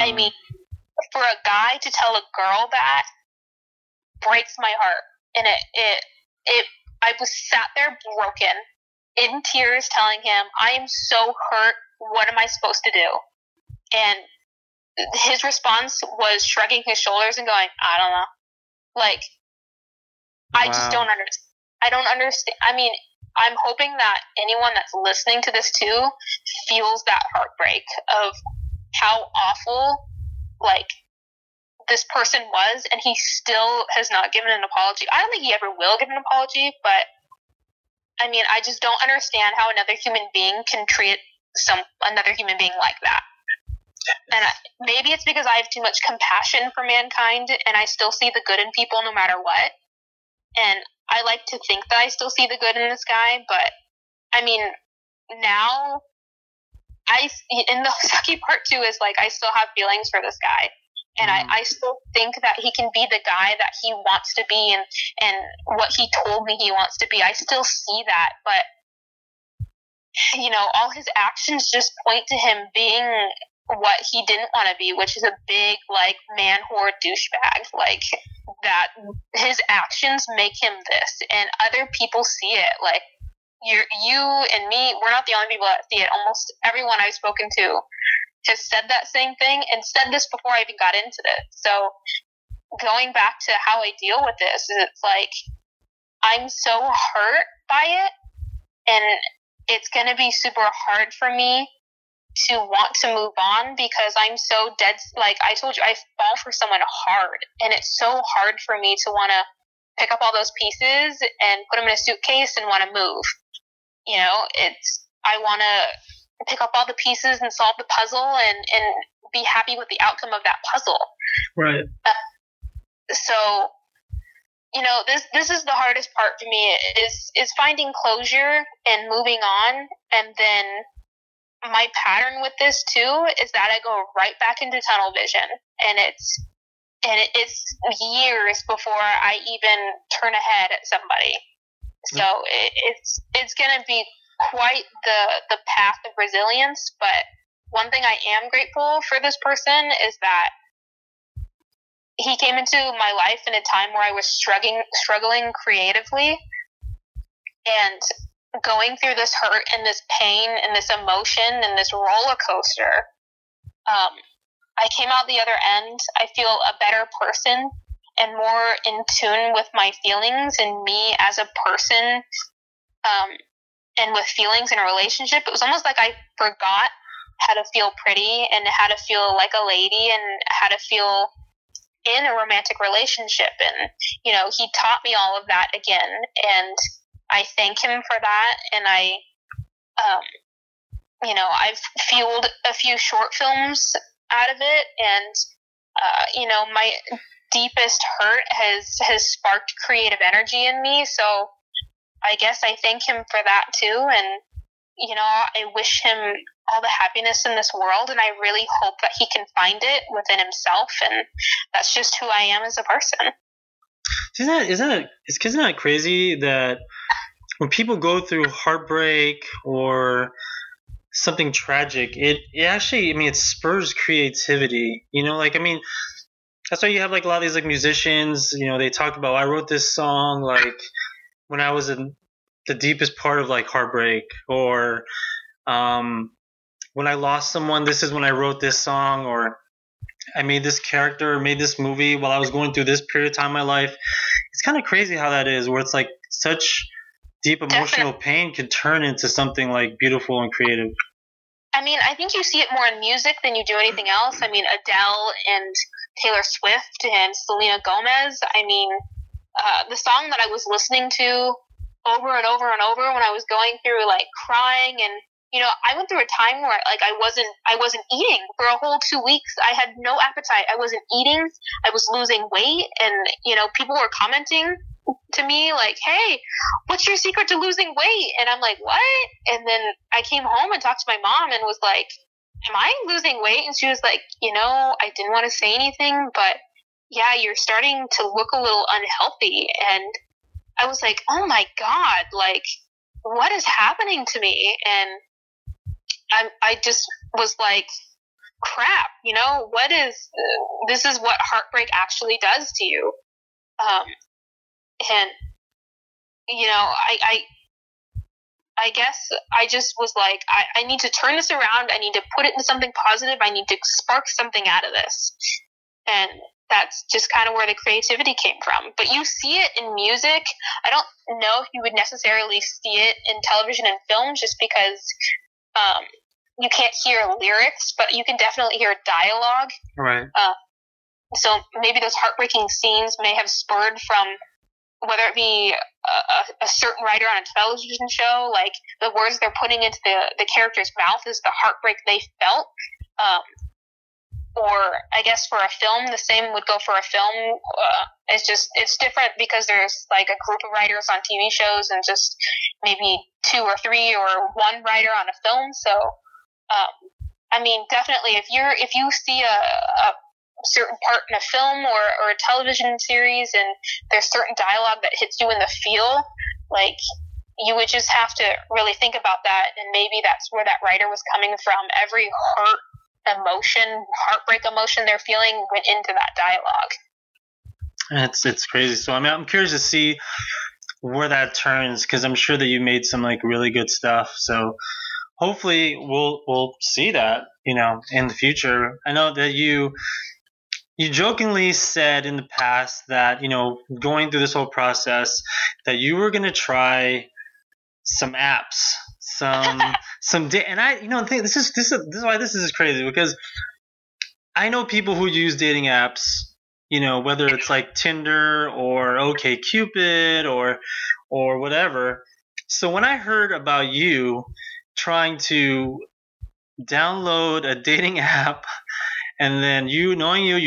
I mean, for a guy to tell a girl that breaks my heart, and I was sat there broken in tears telling him, I am so hurt, what am I supposed to do? And his response was shrugging his shoulders and going, I don't know. Like, wow. I don't understand. I mean, I'm hoping that anyone that's listening to this too feels that heartbreak of how awful, like, this person was, and he still has not given an apology. I don't think he ever will give an apology, but I mean, I just don't understand how another human being can treat another human being like that. And maybe it's because I have too much compassion for mankind, and I still see the good in people no matter what. And I like to think that I still see the good in this guy, but I mean, now, and the sucky part too is, like, I still have feelings for this guy. And I still think that he can be the guy that he wants to be and what he told me he wants to be. I still see that, but, you know, all his actions just point to him being what he didn't want to be, which is a big, like, man-whore douchebag. Like, that his actions make him this, and other people see it. Like, you and me, we're not the only people that see it. Almost everyone I've spoken to has said that same thing and said this before I even got into this. So going back to how I deal with this is, it's like, I'm so hurt by it, and it's going to be super hard for me to want to move on because I'm so dead. Like I told you, I fall for someone hard, and it's so hard for me to want to pick up all those pieces and put them in a suitcase and want to move. You know, I want to pick up all the pieces and solve the puzzle and be happy with the outcome of that puzzle. Right. So, you know, this is the hardest part for me is finding closure and moving on. And then my pattern with this too is that I go right back into tunnel vision, and it's years before I even turn ahead at somebody. So it's going to be quite the path of resilience, but one thing I am grateful for this person is that he came into my life in a time where I was struggling creatively, and going through this hurt and this pain and this emotion and this roller coaster, I came out the other end. I feel a better person and more in tune with my feelings and me as a person, and with feelings in a relationship. It was almost like I forgot how to feel pretty and how to feel like a lady and how to feel in a romantic relationship. And, you know, he taught me all of that again, and I thank him for that. And I, you know, I've fueled a few short films out of it, and, you know, my deepest hurt has sparked creative energy in me. So I guess I thank him for that too, and, you know, I wish him all the happiness in this world, and I really hope that he can find it within himself, and that's just who I am as a person. Isn't that crazy that when people go through heartbreak or something tragic, it actually, I mean, it spurs creativity, you know, like, I mean, that's why you have, like, a lot of these, like, musicians, you know, they talk about, I wrote this song, like, when I was in the deepest part of, like, heartbreak, or when I lost someone, this is when I wrote this song, or I made this character, made this movie while I was going through this period of time in my life. It's kind of crazy how that is, where it's like such deep emotional pain can turn into something, like, beautiful and creative. I mean, I think you see it more in music than you do anything else. I mean, Adele and Taylor Swift and Selena Gomez, I mean, the song that I was listening to over and over and over when I was going through, like, crying, and, you know, I went through a time where, like, I wasn't eating for a whole 2 weeks. I had no appetite. I wasn't eating. I was losing weight, and, you know, people were commenting to me, like, hey, what's your secret to losing weight? And I'm like, what? And then I came home and talked to my mom and was like, am I losing weight? And she was like, you know, I didn't want to say anything, but yeah, you're starting to look a little unhealthy. And I was like, oh my God, like, what is happening to me? And I just was like, crap, you know, this is what heartbreak actually does to you. And, you know, I guess I just was like, I need to turn this around. I need to put it into something positive. I need to spark something out of this. And that's just kind of where the creativity came from. But you see it in music. I don't know if you would necessarily see it in television and films, just because you can't hear lyrics, but you can definitely hear dialogue. Right. So maybe those heartbreaking scenes may have spurred from, whether it be a certain writer on a television show, like the words they're putting into the character's mouth is the heartbreak they felt. Or I guess for a film, the same would go for a film. It's different because there's like a group of writers on TV shows and just maybe two or three or one writer on a film. So, I mean, definitely if you see a certain part in a film or a television series and there's certain dialogue that hits you in the feel, like you would just have to really think about that. And maybe that's where that writer was coming from. Every heartbreak emotion they're feeling went into that dialogue. It's crazy. So I mean, I'm curious to see where that turns, because I'm sure that you made some like really good stuff. So hopefully we'll see that, you know, in the future. I know that you jokingly said in the past that, you know, going through this whole process, that you were gonna try some apps. And I, you know, the thing, this is why this is crazy, because I know people who use dating apps, you know, whether it's like Tinder or OkCupid or whatever. So when I heard about you trying to download a dating app, and then you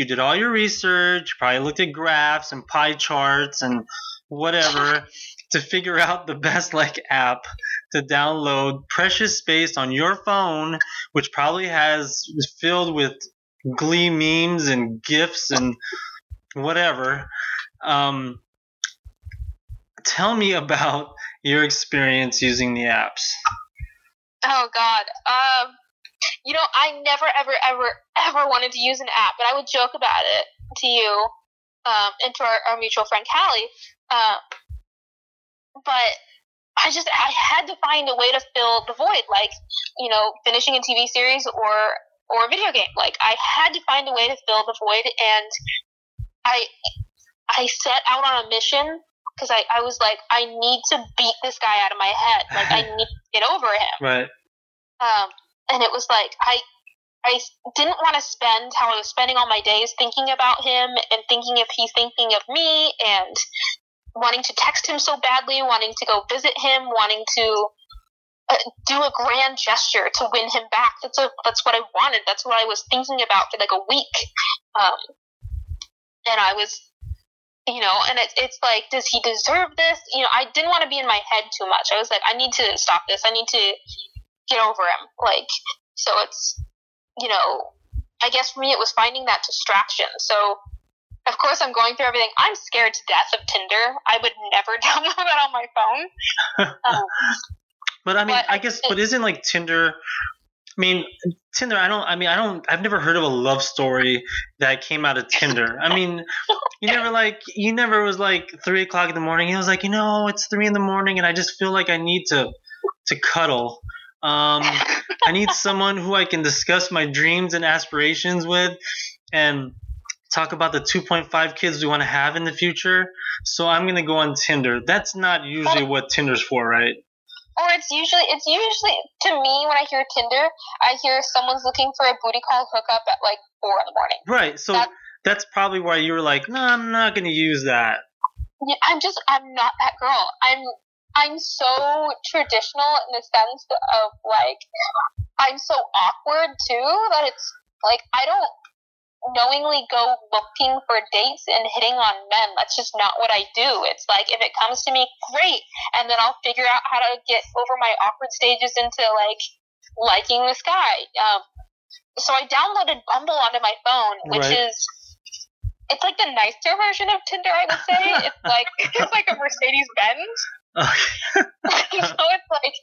did all your research, probably looked at graphs and pie charts and whatever to figure out the best like app to download, precious space on your phone, which probably is filled with Glee memes and GIFs and whatever. Tell me about your experience using the apps. Oh God. You know, I never, ever, ever, ever wanted to use an app, but I would joke about it to you, and to our mutual friend Callie. But I had to find a way to fill the void, like, you know, finishing a TV series or a video game. Like, I had to find a way to fill the void, and I set out on a mission because I was like, I need to beat this guy out of my head. Like, I need to get over him. Right. And it was like, I didn't want to spend how I was spending all my days thinking about him and thinking if he's thinking of me and wanting to text him so badly, wanting to go visit him, wanting to do a grand gesture to win him back. That's what I wanted. That's what I was thinking about for like a week. And I was, you know, and it's like, does he deserve this? You know, I didn't want to be in my head too much. I was like, I need to stop this. I need to get over him. Like, so it's, you know, I guess for me it was finding that distraction. So of course, I'm going through everything. I'm scared to death of Tinder. I would never download that on my phone. But I mean, I guess, but isn't like Tinder? I mean, Tinder. I've never heard of a love story that came out of Tinder. I mean, you never was like 3 o'clock in the morning. It was like, you know, it's 3 a.m, and I just feel like I need to cuddle. I need someone who I can discuss my dreams and aspirations with, and talk about the 2.5 kids we want to have in the future, so I'm going to go on Tinder. That's not usually what Tinder's for, right? Or it's usually, to me, when I hear Tinder, I hear someone's looking for a booty call hookup at like 4 in the morning. Right, so that's probably why you were like, no, I'm not going to use that. Yeah, I'm not that girl. I'm so traditional in the sense of like, I'm so awkward too, that it's like, I don't knowingly go looking for dates and hitting on men. That's just not what I do. It's like, if it comes to me, great, and then I'll figure out how to get over my awkward stages into like liking this guy. So I downloaded Bumble onto my phone, which it's like the nicer version of Tinder, I would say. it's like a Mercedes Benz. So it's like,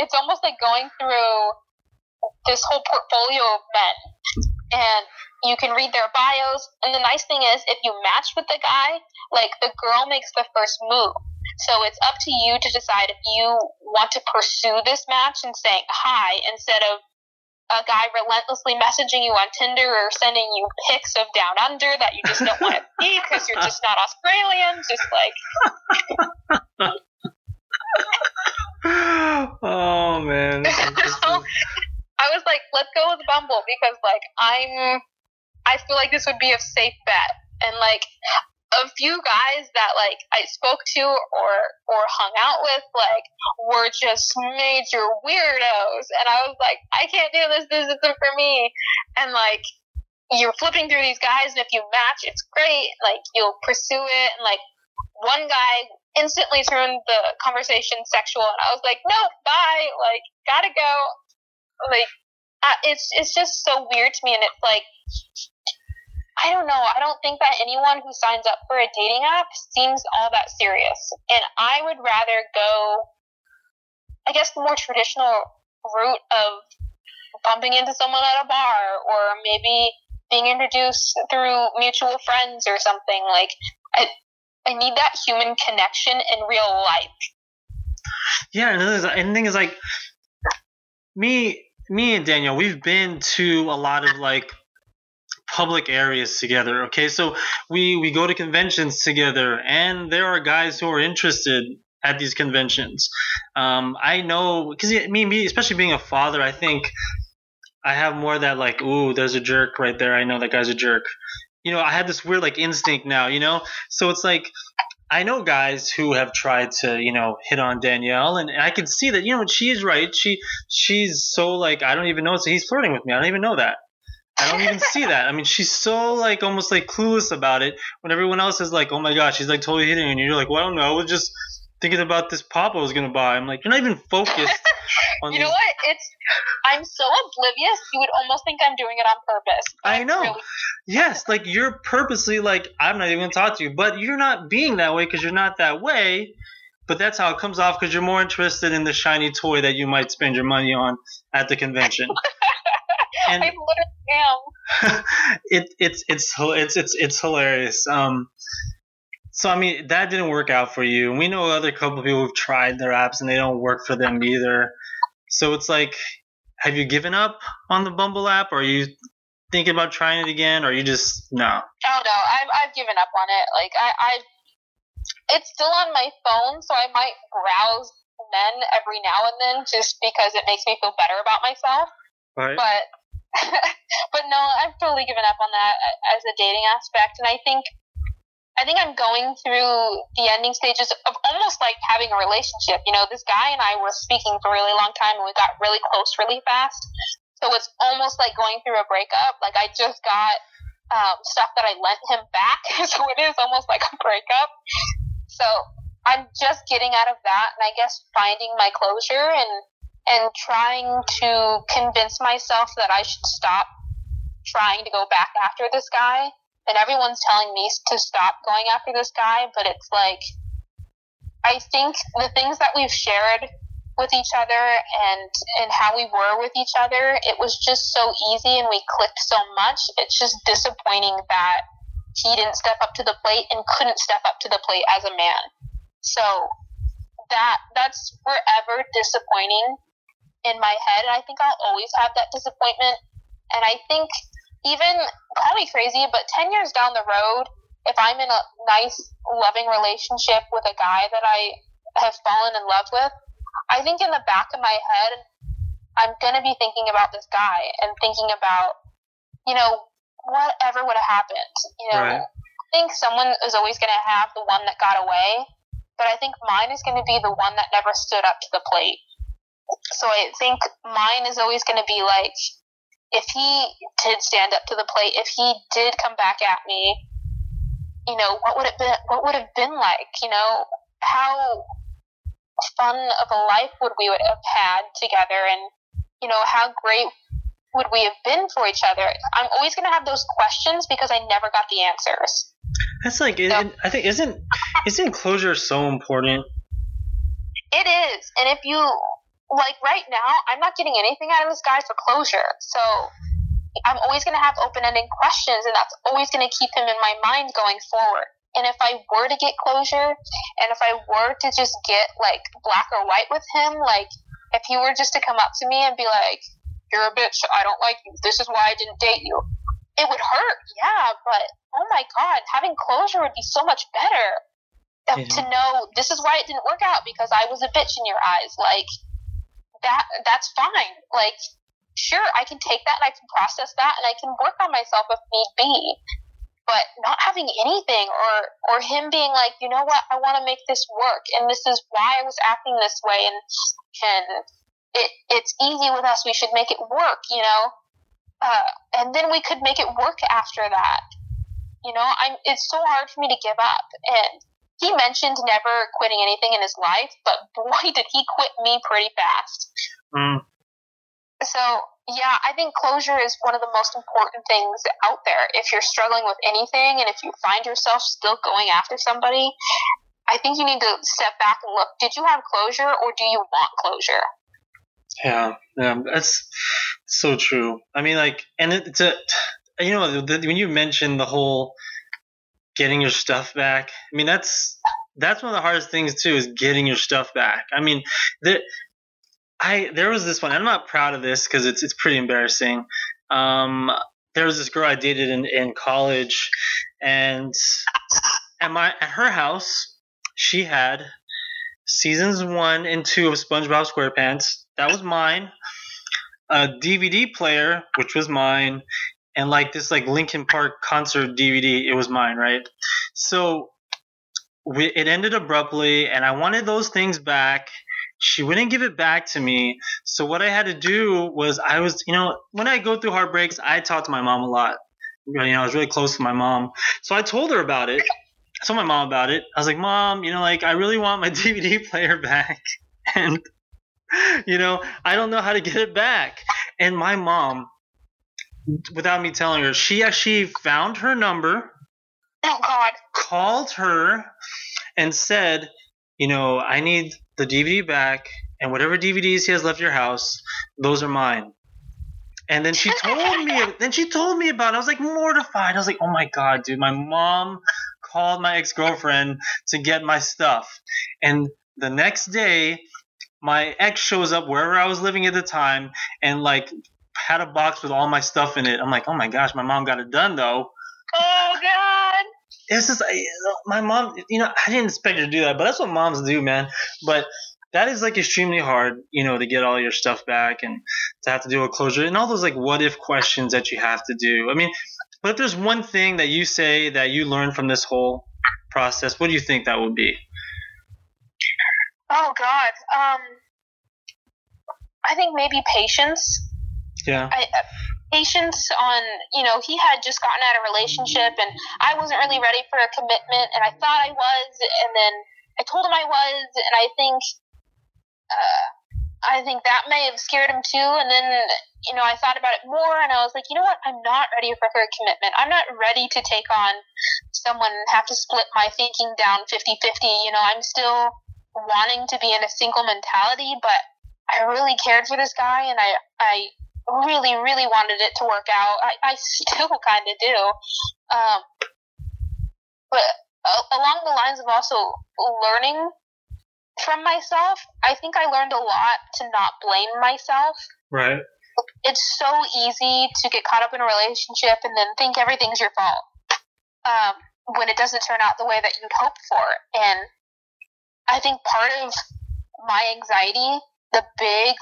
it's almost like going through this whole portfolio of men. And you can read their bios. And the nice thing is, if you match with the guy, like, the girl makes the first move. So it's up to you to decide if you want to pursue this match and saying hi instead of a guy relentlessly messaging you on Tinder or sending you pics of Down Under that you just don't want to see because you're just not Australian. Just like... Oh, man. So because, like, I feel like this would be a safe bet. And, like, a few guys that, like, I spoke to or hung out with, like, were just major weirdos. And I was like, I can't do this. This isn't for me. And, like, you're flipping through these guys, and if you match, it's great. Like, you'll pursue it. And, like, one guy instantly turned the conversation sexual, and I was like, no, bye. Like, gotta go. Like, it's just so weird to me. And it's like, I don't know. I don't think that anyone who signs up for a dating app seems all that serious. And I would rather go, I guess, the more traditional route of bumping into someone at a bar, or maybe being introduced through mutual friends or something. Like, I need that human connection in real life. Yeah, and the thing is, like, me and Daniel, we've been to a lot of, like, public areas together, okay? So we go to conventions together, and there are guys who are interested at these conventions. I know, because me, especially being a father, I think I have more of that, like, ooh, there's a jerk right there. I know that guy's a jerk. You know, I had this weird, like, instinct now, you know? So it's like, I know guys who have tried to, you know, hit on Danielle, and I can see that, you know, she is right. She's so, like, I don't even know. So he's flirting with me. I don't even know that. I don't even see that. I mean, she's so, like, almost, like, clueless about it, when everyone else is like, oh, my gosh, she's, like, totally hitting you. And you're like, well, I don't know. I was just thinking about this pop I was going to buy. I'm like, you're not even focused on You know what? I'm so oblivious, you would almost think I'm doing it on purpose. I know. Really, yes, like, you're purposely, like, I'm not even going to talk to you. But you're not being that way because you're not that way. But that's how it comes off, because you're more interested in the shiny toy that you might spend your money on at the convention. And I literally am. It's hilarious. So I mean, that didn't work out for you. We know other couple of people who've tried their apps and they don't work for them either. So it's like, have you given up on the Bumble app, or are you thinking about trying it again, or are you just no? Oh no, I've given up on it. Like it's still on my phone, so I might browse men every now and then just because it makes me feel better about myself. Right. But no, I've totally given up on that as a dating aspect, and I think I'm going through the ending stages of almost like having a relationship. You know, this guy and I were speaking for a really long time, and we got really close really fast. So it's almost like going through a breakup. Like, I just got stuff that I lent him back, so it is almost like a breakup. So I'm just getting out of that, and I guess finding my closure and trying to convince myself that I should stop trying to go back after this guy. And everyone's telling me to stop going after this guy, but it's like, I think the things that we've shared with each other and how we were with each other, it was just so easy and we clicked so much. It's just disappointing that he didn't step up to the plate and couldn't step up to the plate as a man. So that's forever disappointing in my head, and I think I'll always have that disappointment. And I think, even, call me crazy, but 10 years down the road, if I'm in a nice, loving relationship with a guy that I have fallen in love with, I think in the back of my head, I'm going to be thinking about this guy and thinking about, you know, whatever would have happened. You know, right. I think someone is always going to have the one that got away, but I think mine is going to be the one that never stood up to the plate. So I think mine is always going to be like, if he did stand up to the plate, if he did come back at me, you know, what would have been like, you know, how fun of a life would we have had together, and, you know, how great would we have been for each other? I'm always going to have those questions because I never got the answers. That's like, so, I think, isn't closure so important? It is. And if you, like, right now, I'm not getting anything out of this guy for closure. So I'm always going to have open-ended questions, and that's always going to keep him in my mind going forward. And if I were to get closure, and if I were to just get, like, black or white with him, like, if he were just to come up to me and be like, you're a bitch, I don't like you, this is why I didn't date you, it would hurt, yeah, but, oh my God, having closure would be so much better to know this is why it didn't work out, because I was a bitch in your eyes. Like, that's fine. Like, sure, I can take that and I can process that and I can work on myself if need be. But not having anything or him being like, you know what, I want to make this work and this is why I was acting this way and it's easy with us, we should make it work, you know? And then we could make it work after that. You know, it's so hard for me to give up. And he mentioned never quitting anything in his life, but boy, did he quit me pretty fast. Mm. So, yeah, I think closure is one of the most important things out there. If you're struggling with anything and if you find yourself still going after somebody, I think you need to step back and look, did you have closure or do you want closure? Yeah, that's so true. I mean, like, and it's a, you know, when you mentioned the whole getting your stuff back, I mean, that's one of the hardest things too, is getting your stuff back. I mean, there was this one, I'm not proud of this because it's pretty embarrassing. There was this girl I dated in college, and at her house, she had seasons 1 and 2 of SpongeBob SquarePants. That was mine. A DVD player, which was mine, and this Linkin Park concert DVD, it was mine, right? So it ended abruptly, and I wanted those things back. She wouldn't give it back to me. So what I had to do was when I go through heartbreaks, I talk to my mom a lot. You know, I was really close to my mom. So I told her about it. I told my mom about it. I was like, Mom, I really want my DVD player back. And, I don't know how to get it back. And my mom, without me telling her, she actually found her number, oh God, called her and said, I need the DVD back, and whatever DVDs he has left your house, those are mine. And then she told me. About it. I was mortified. I was oh my God, dude! My mom called my ex-girlfriend to get my stuff. And the next day, my ex shows up wherever I was living at the time, and had a box with all my stuff in it. I'm oh my gosh, my mom got it done though. Oh God. It's just my mom. I didn't expect her to do that, but that's what moms do, man. But that is extremely hard, to get all your stuff back and to have to deal with closure and all those what if questions that you have to do. I mean, but if there's one thing that you say that you learned from this whole process, what do you think that would be? Oh God, I think maybe patience. Yeah. Patience on, he had just gotten out of a relationship and I wasn't really ready for a commitment and I thought I was, and then I told him I was, and I think that may have scared him too, and then, I thought about it more and I was like, you know what, I'm not ready for her commitment. I'm not ready to take on someone and have to split my thinking down 50-50, I'm still wanting to be in a single mentality, but I really cared for this guy and I really, really wanted it to work out. I still kind of do. But along the lines of also learning from myself, I think I learned a lot to not blame myself. Right. It's so easy to get caught up in a relationship and then think everything's your fault when it doesn't turn out the way that you'd hoped for. And I think part of my anxiety, the big,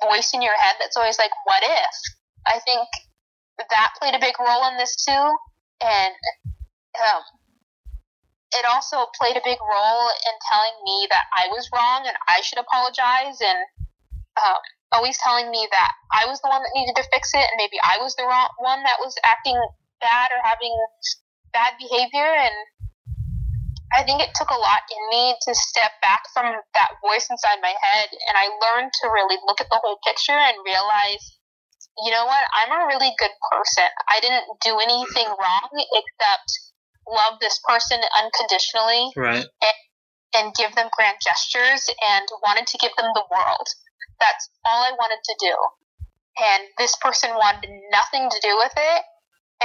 voice in your head that's always what if? I think that played a big role in this too, and it also played a big role in telling me that I was wrong and I should apologize, and always telling me that I was the one that needed to fix it, and maybe I was the wrong one that was acting bad or having bad behavior. And I think it took a lot in me to step back from that voice inside my head, and I learned to really look at the whole picture and realize, you know what, I'm a really good person. I didn't do anything wrong except love this person unconditionally, right, and give them grand gestures and wanted to give them the world. That's all I wanted to do. And this person wanted nothing to do with it,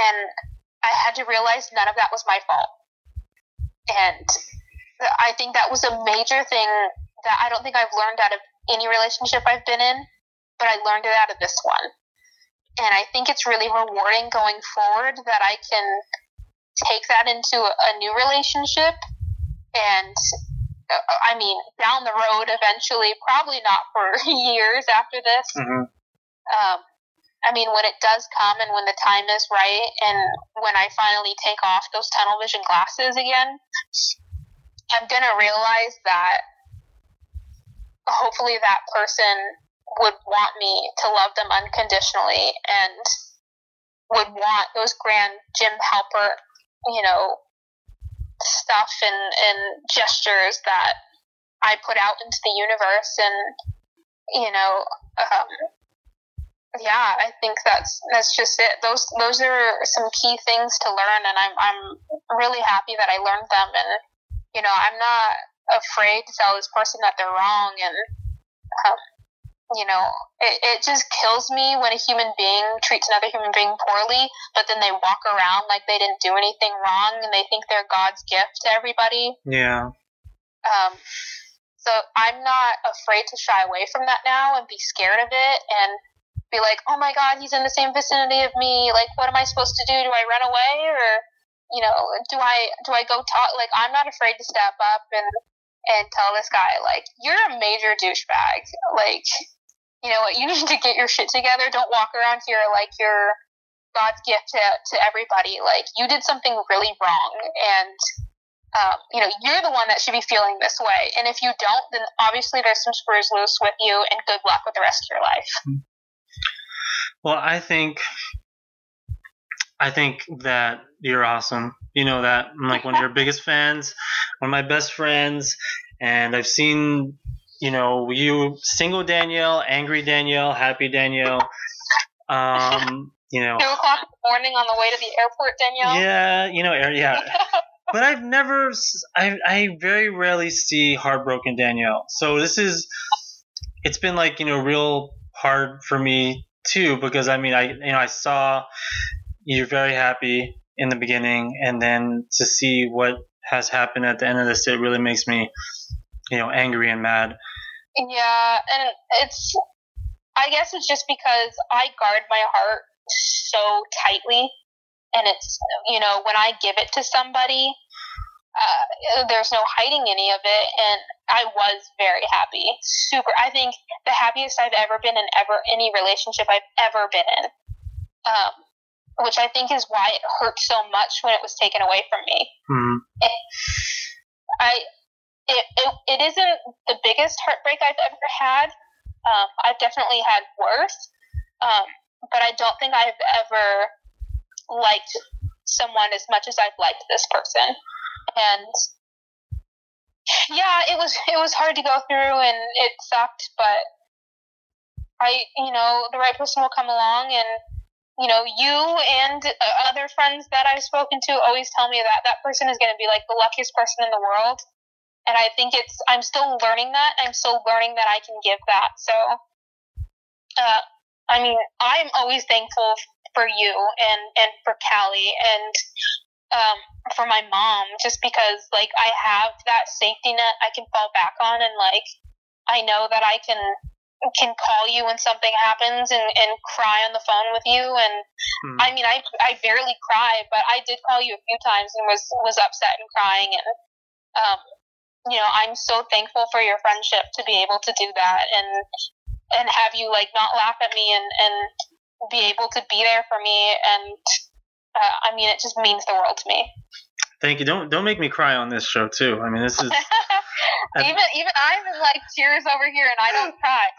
and I had to realize none of that was my fault. And I think that was a major thing that I don't think I've learned out of any relationship I've been in, but I learned it out of this one. And I think it's really rewarding going forward that I can take that into a new relationship. And down the road eventually, probably not for years after this, mm-hmm. I mean, when it does come and when the time is right and when I finally take off those tunnel vision glasses again, I'm going to realize that hopefully that person would want me to love them unconditionally and would want those grand Jim Halpert, you know, stuff and gestures that I put out into the universe. And, you know, yeah, I think that's just it. Those are some key things to learn, and I'm really happy that I learned them. And you know, I'm not afraid to tell this person that they're wrong. And you know, it just kills me when a human being treats another human being poorly, but then they walk around like they didn't do anything wrong, and they think they're God's gift to everybody. Yeah. So I'm not afraid to shy away from that now and be scared of it and be like, oh my God, he's in the same vicinity of me. Like, what am I supposed to do? Do I run away, or, you know, do I go talk? Like, I'm not afraid to step up and tell this guy, like, you're a major douchebag. Like, you know what? You need to get your shit together. Don't walk around here like you're God's gift to everybody. Like, you did something really wrong, and you know, you're the one that should be feeling this way. And if you don't, then obviously there's some screws loose with you, and good luck with the rest of your life. Mm-hmm. Well, I think that you're awesome. You know that. I'm like one of your biggest fans, one of my best friends, and I've seen, you know, you single Danielle, angry Danielle, happy Danielle. You know, 2:00 in the morning on the way to the airport, Danielle. Yeah, you know, yeah. But I very rarely see heartbroken Danielle. So it's been like, you know, real hard for me too, because I mean, I saw you're very happy in the beginning, and then to see what has happened at the end of this, it really makes me, you know, angry and mad. Yeah, and I guess it's just because I guard my heart so tightly, and it's, you know, when I give it to somebody, there's no hiding any of it, and I was very happy. I think the happiest I've ever been in any relationship I've ever been in, which I think is why it hurt so much when it was taken away from me. Mm-hmm. It isn't the biggest heartbreak I've ever had. I've definitely had worse, but I don't think I've ever liked someone as much as I've liked this person. And yeah, it was hard to go through, and it sucked, but I, you know, the right person will come along. And, you know, you and other friends that I've spoken to always tell me that that person is going to be like the luckiest person in the world. And I think I'm still learning that. I'm still learning that I can give that. So, I mean, I'm always thankful for you and for Callie and, for my mom, just because, like, I have that safety net I can fall back on, and, like, I know that I can call you when something happens and cry on the phone with you. And I mean, I barely cry, but I did call you a few times and was upset and crying. And you know, I'm so thankful for your friendship to be able to do that and have you, like, not laugh at me and be able to be there for me. And I mean, it just means the world to me. Thank you. Don't make me cry on this show too. I mean, this is even I'm in, like, tears over here, and I don't cry.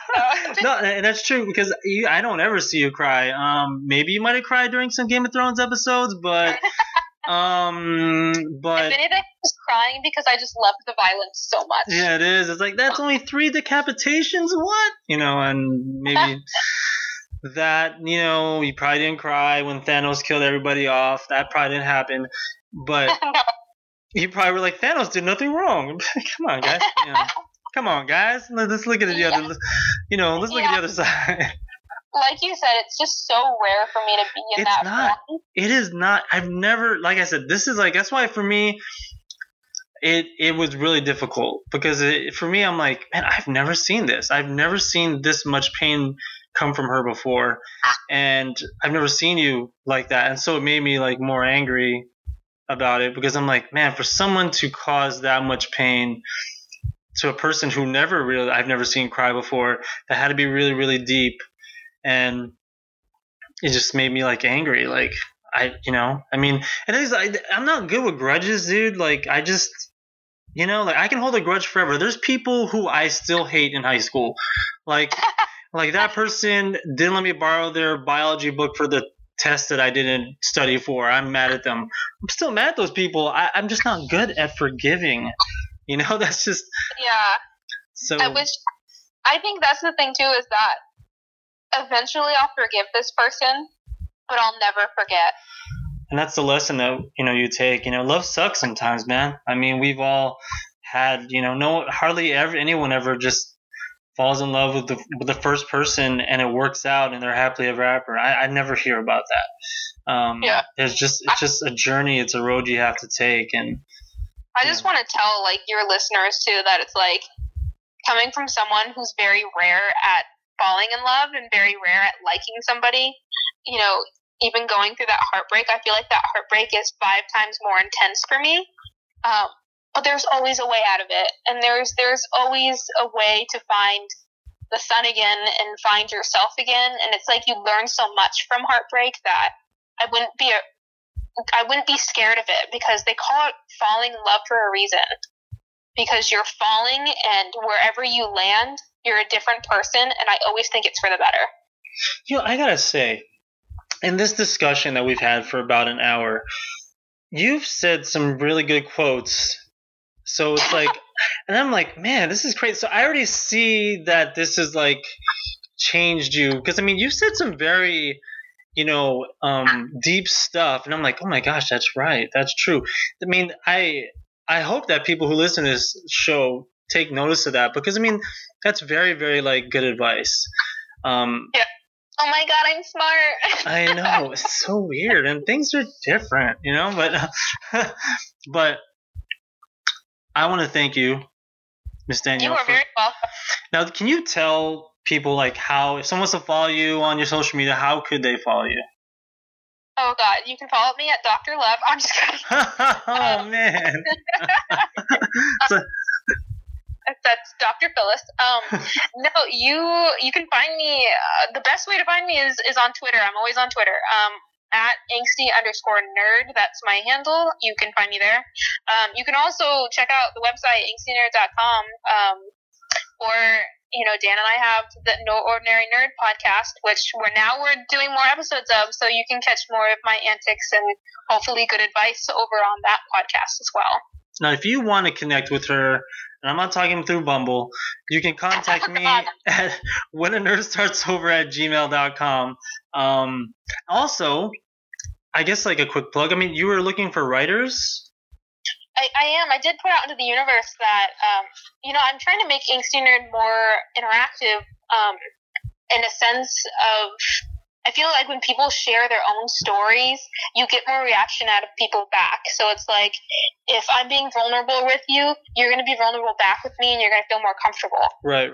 So. No, and that's true, because I don't ever see you cry. Maybe you might have cried during some Game of Thrones episodes, but but if anything, I was crying because I just loved the violence so much. Yeah, it is. It's like, that's only 3 decapitations. What? You know, and maybe. That, you know, you probably didn't cry when Thanos killed everybody off. That probably didn't happen. But you probably were like, Thanos did nothing wrong. Come on, guys. You know, come on, guys. Let's look at the other. You know, let's look at the other side. Like you said, it's just so rare for me to be in that. It's not. Realm. It is not. I've never. Like I said, this is like. That's why for me, it was really difficult, because for me, I'm like, man, I've never seen this. I've never seen this much pain come from her before, and I've never seen you like that. And so it made me, like, more angry about it, because I'm like, man, for someone to cause that much pain to a person who I've never seen cry before, that had to be really, really deep. and it just made me like angry. Like I'm not good with grudges, dude. Like I just, you know, like I can hold a grudge forever. There's people who I still hate in high school. Like that person didn't let me borrow their biology book for the test that I didn't study for. I'm mad at them. I'm still mad at those people. I'm just not good at forgiving. You know, that's just yeah. So I think that's the thing too, is that eventually I'll forgive this person, but I'll never forget. And that's the lesson that, you know, you take. You know, love sucks sometimes, man. I mean, we've all had, you know, anyone ever just falls in love with the first person and it works out and they're happily ever after. I never hear about that. Yeah. It's just a journey. It's a road you have to take. And I just want to tell like your listeners too, that it's like coming from someone who's very rare at falling in love and very rare at liking somebody, you know, even going through that heartbreak, I feel like that heartbreak is 5 times more intense for me. But there's always a way out of it. And there's always a way to find the sun again and find yourself again. And it's like you learn so much from heartbreak that I wouldn't be scared of it, because they call it falling in love for a reason. Because you're falling, and wherever you land, you're a different person, and I always think it's for the better. You know, I gotta say, in this discussion that we've had for about an hour, you've said some really good quotes. So it's like, and I'm like, man, this is crazy. So I already see that this has like changed you, because I mean, you said some very, you know, deep stuff, and I'm like, oh my gosh, that's right, that's true. I mean, I hope that people who listen to this show take notice of that, because I mean, that's very, very like good advice. Yeah. Oh my God, I'm smart. I know, it's so weird, and things are different, you know. But I want to thank you, Miss Danielle. You are very welcome. Now, can you tell people like how, if someone wants to follow you on your social media, how could they follow you? Oh, God. You can follow me at Dr. Love. I'm just kidding. Oh, man. That's Dr. Phyllis. No, you can find me. The best way to find me is on Twitter. I'm always on Twitter. At angsty_nerd. That's my handle. You can find me there. You can also check out the website, angstynerd.com. Or, you know, Dan and I have the No Ordinary Nerd podcast, which we're doing more episodes of, so you can catch more of my antics and hopefully good advice over on that podcast as well. Now, if you want to connect with her, and I'm not talking through Bumble, you can contact me at whenanerd startsover@gmail.com. Also, I guess like a quick plug. I mean, you were looking for writers. I am. I did put out into the universe that, you know, I'm trying to make Angsty Nerd more interactive, in a sense of, I feel like when people share their own stories, you get more reaction out of people back. So it's like, if I'm being vulnerable with you, you're going to be vulnerable back with me, and you're going to feel more comfortable. Right.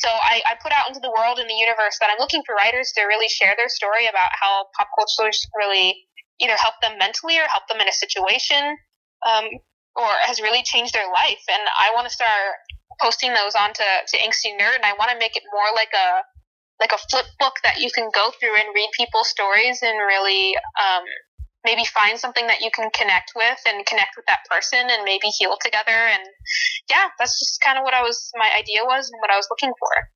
So I put out into the world and the universe that I'm looking for writers to really share their story about how pop culture really either helped them mentally or helped them in a situation. Or has really changed their life, and I want to start posting those onto Angsty Nerd, and I want to make it more like a flip book that you can go through and read people's stories and really maybe find something that you can connect with that person and maybe heal together. And yeah, that's just kind of what my idea was and what I was looking for.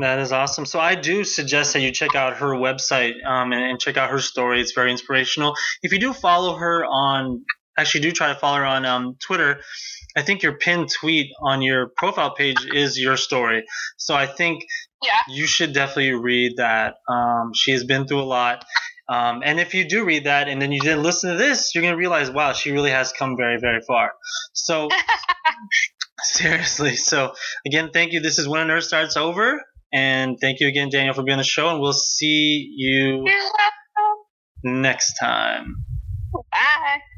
That is awesome. So I do suggest that you check out her website and check out her story. It's very inspirational. If you do follow her on. Actually, do try to follow her on Twitter. I think your pinned tweet on your profile page is your story. So I think you should definitely read that. She has been through a lot. And if you do read that and then you didn't listen to this, you're going to realize, wow, she really has come very, very far. So seriously. So, again, thank you. This is When a Nerd Starts Over. And thank you again, Daniel, for being on the show. And we'll see you next time. Bye.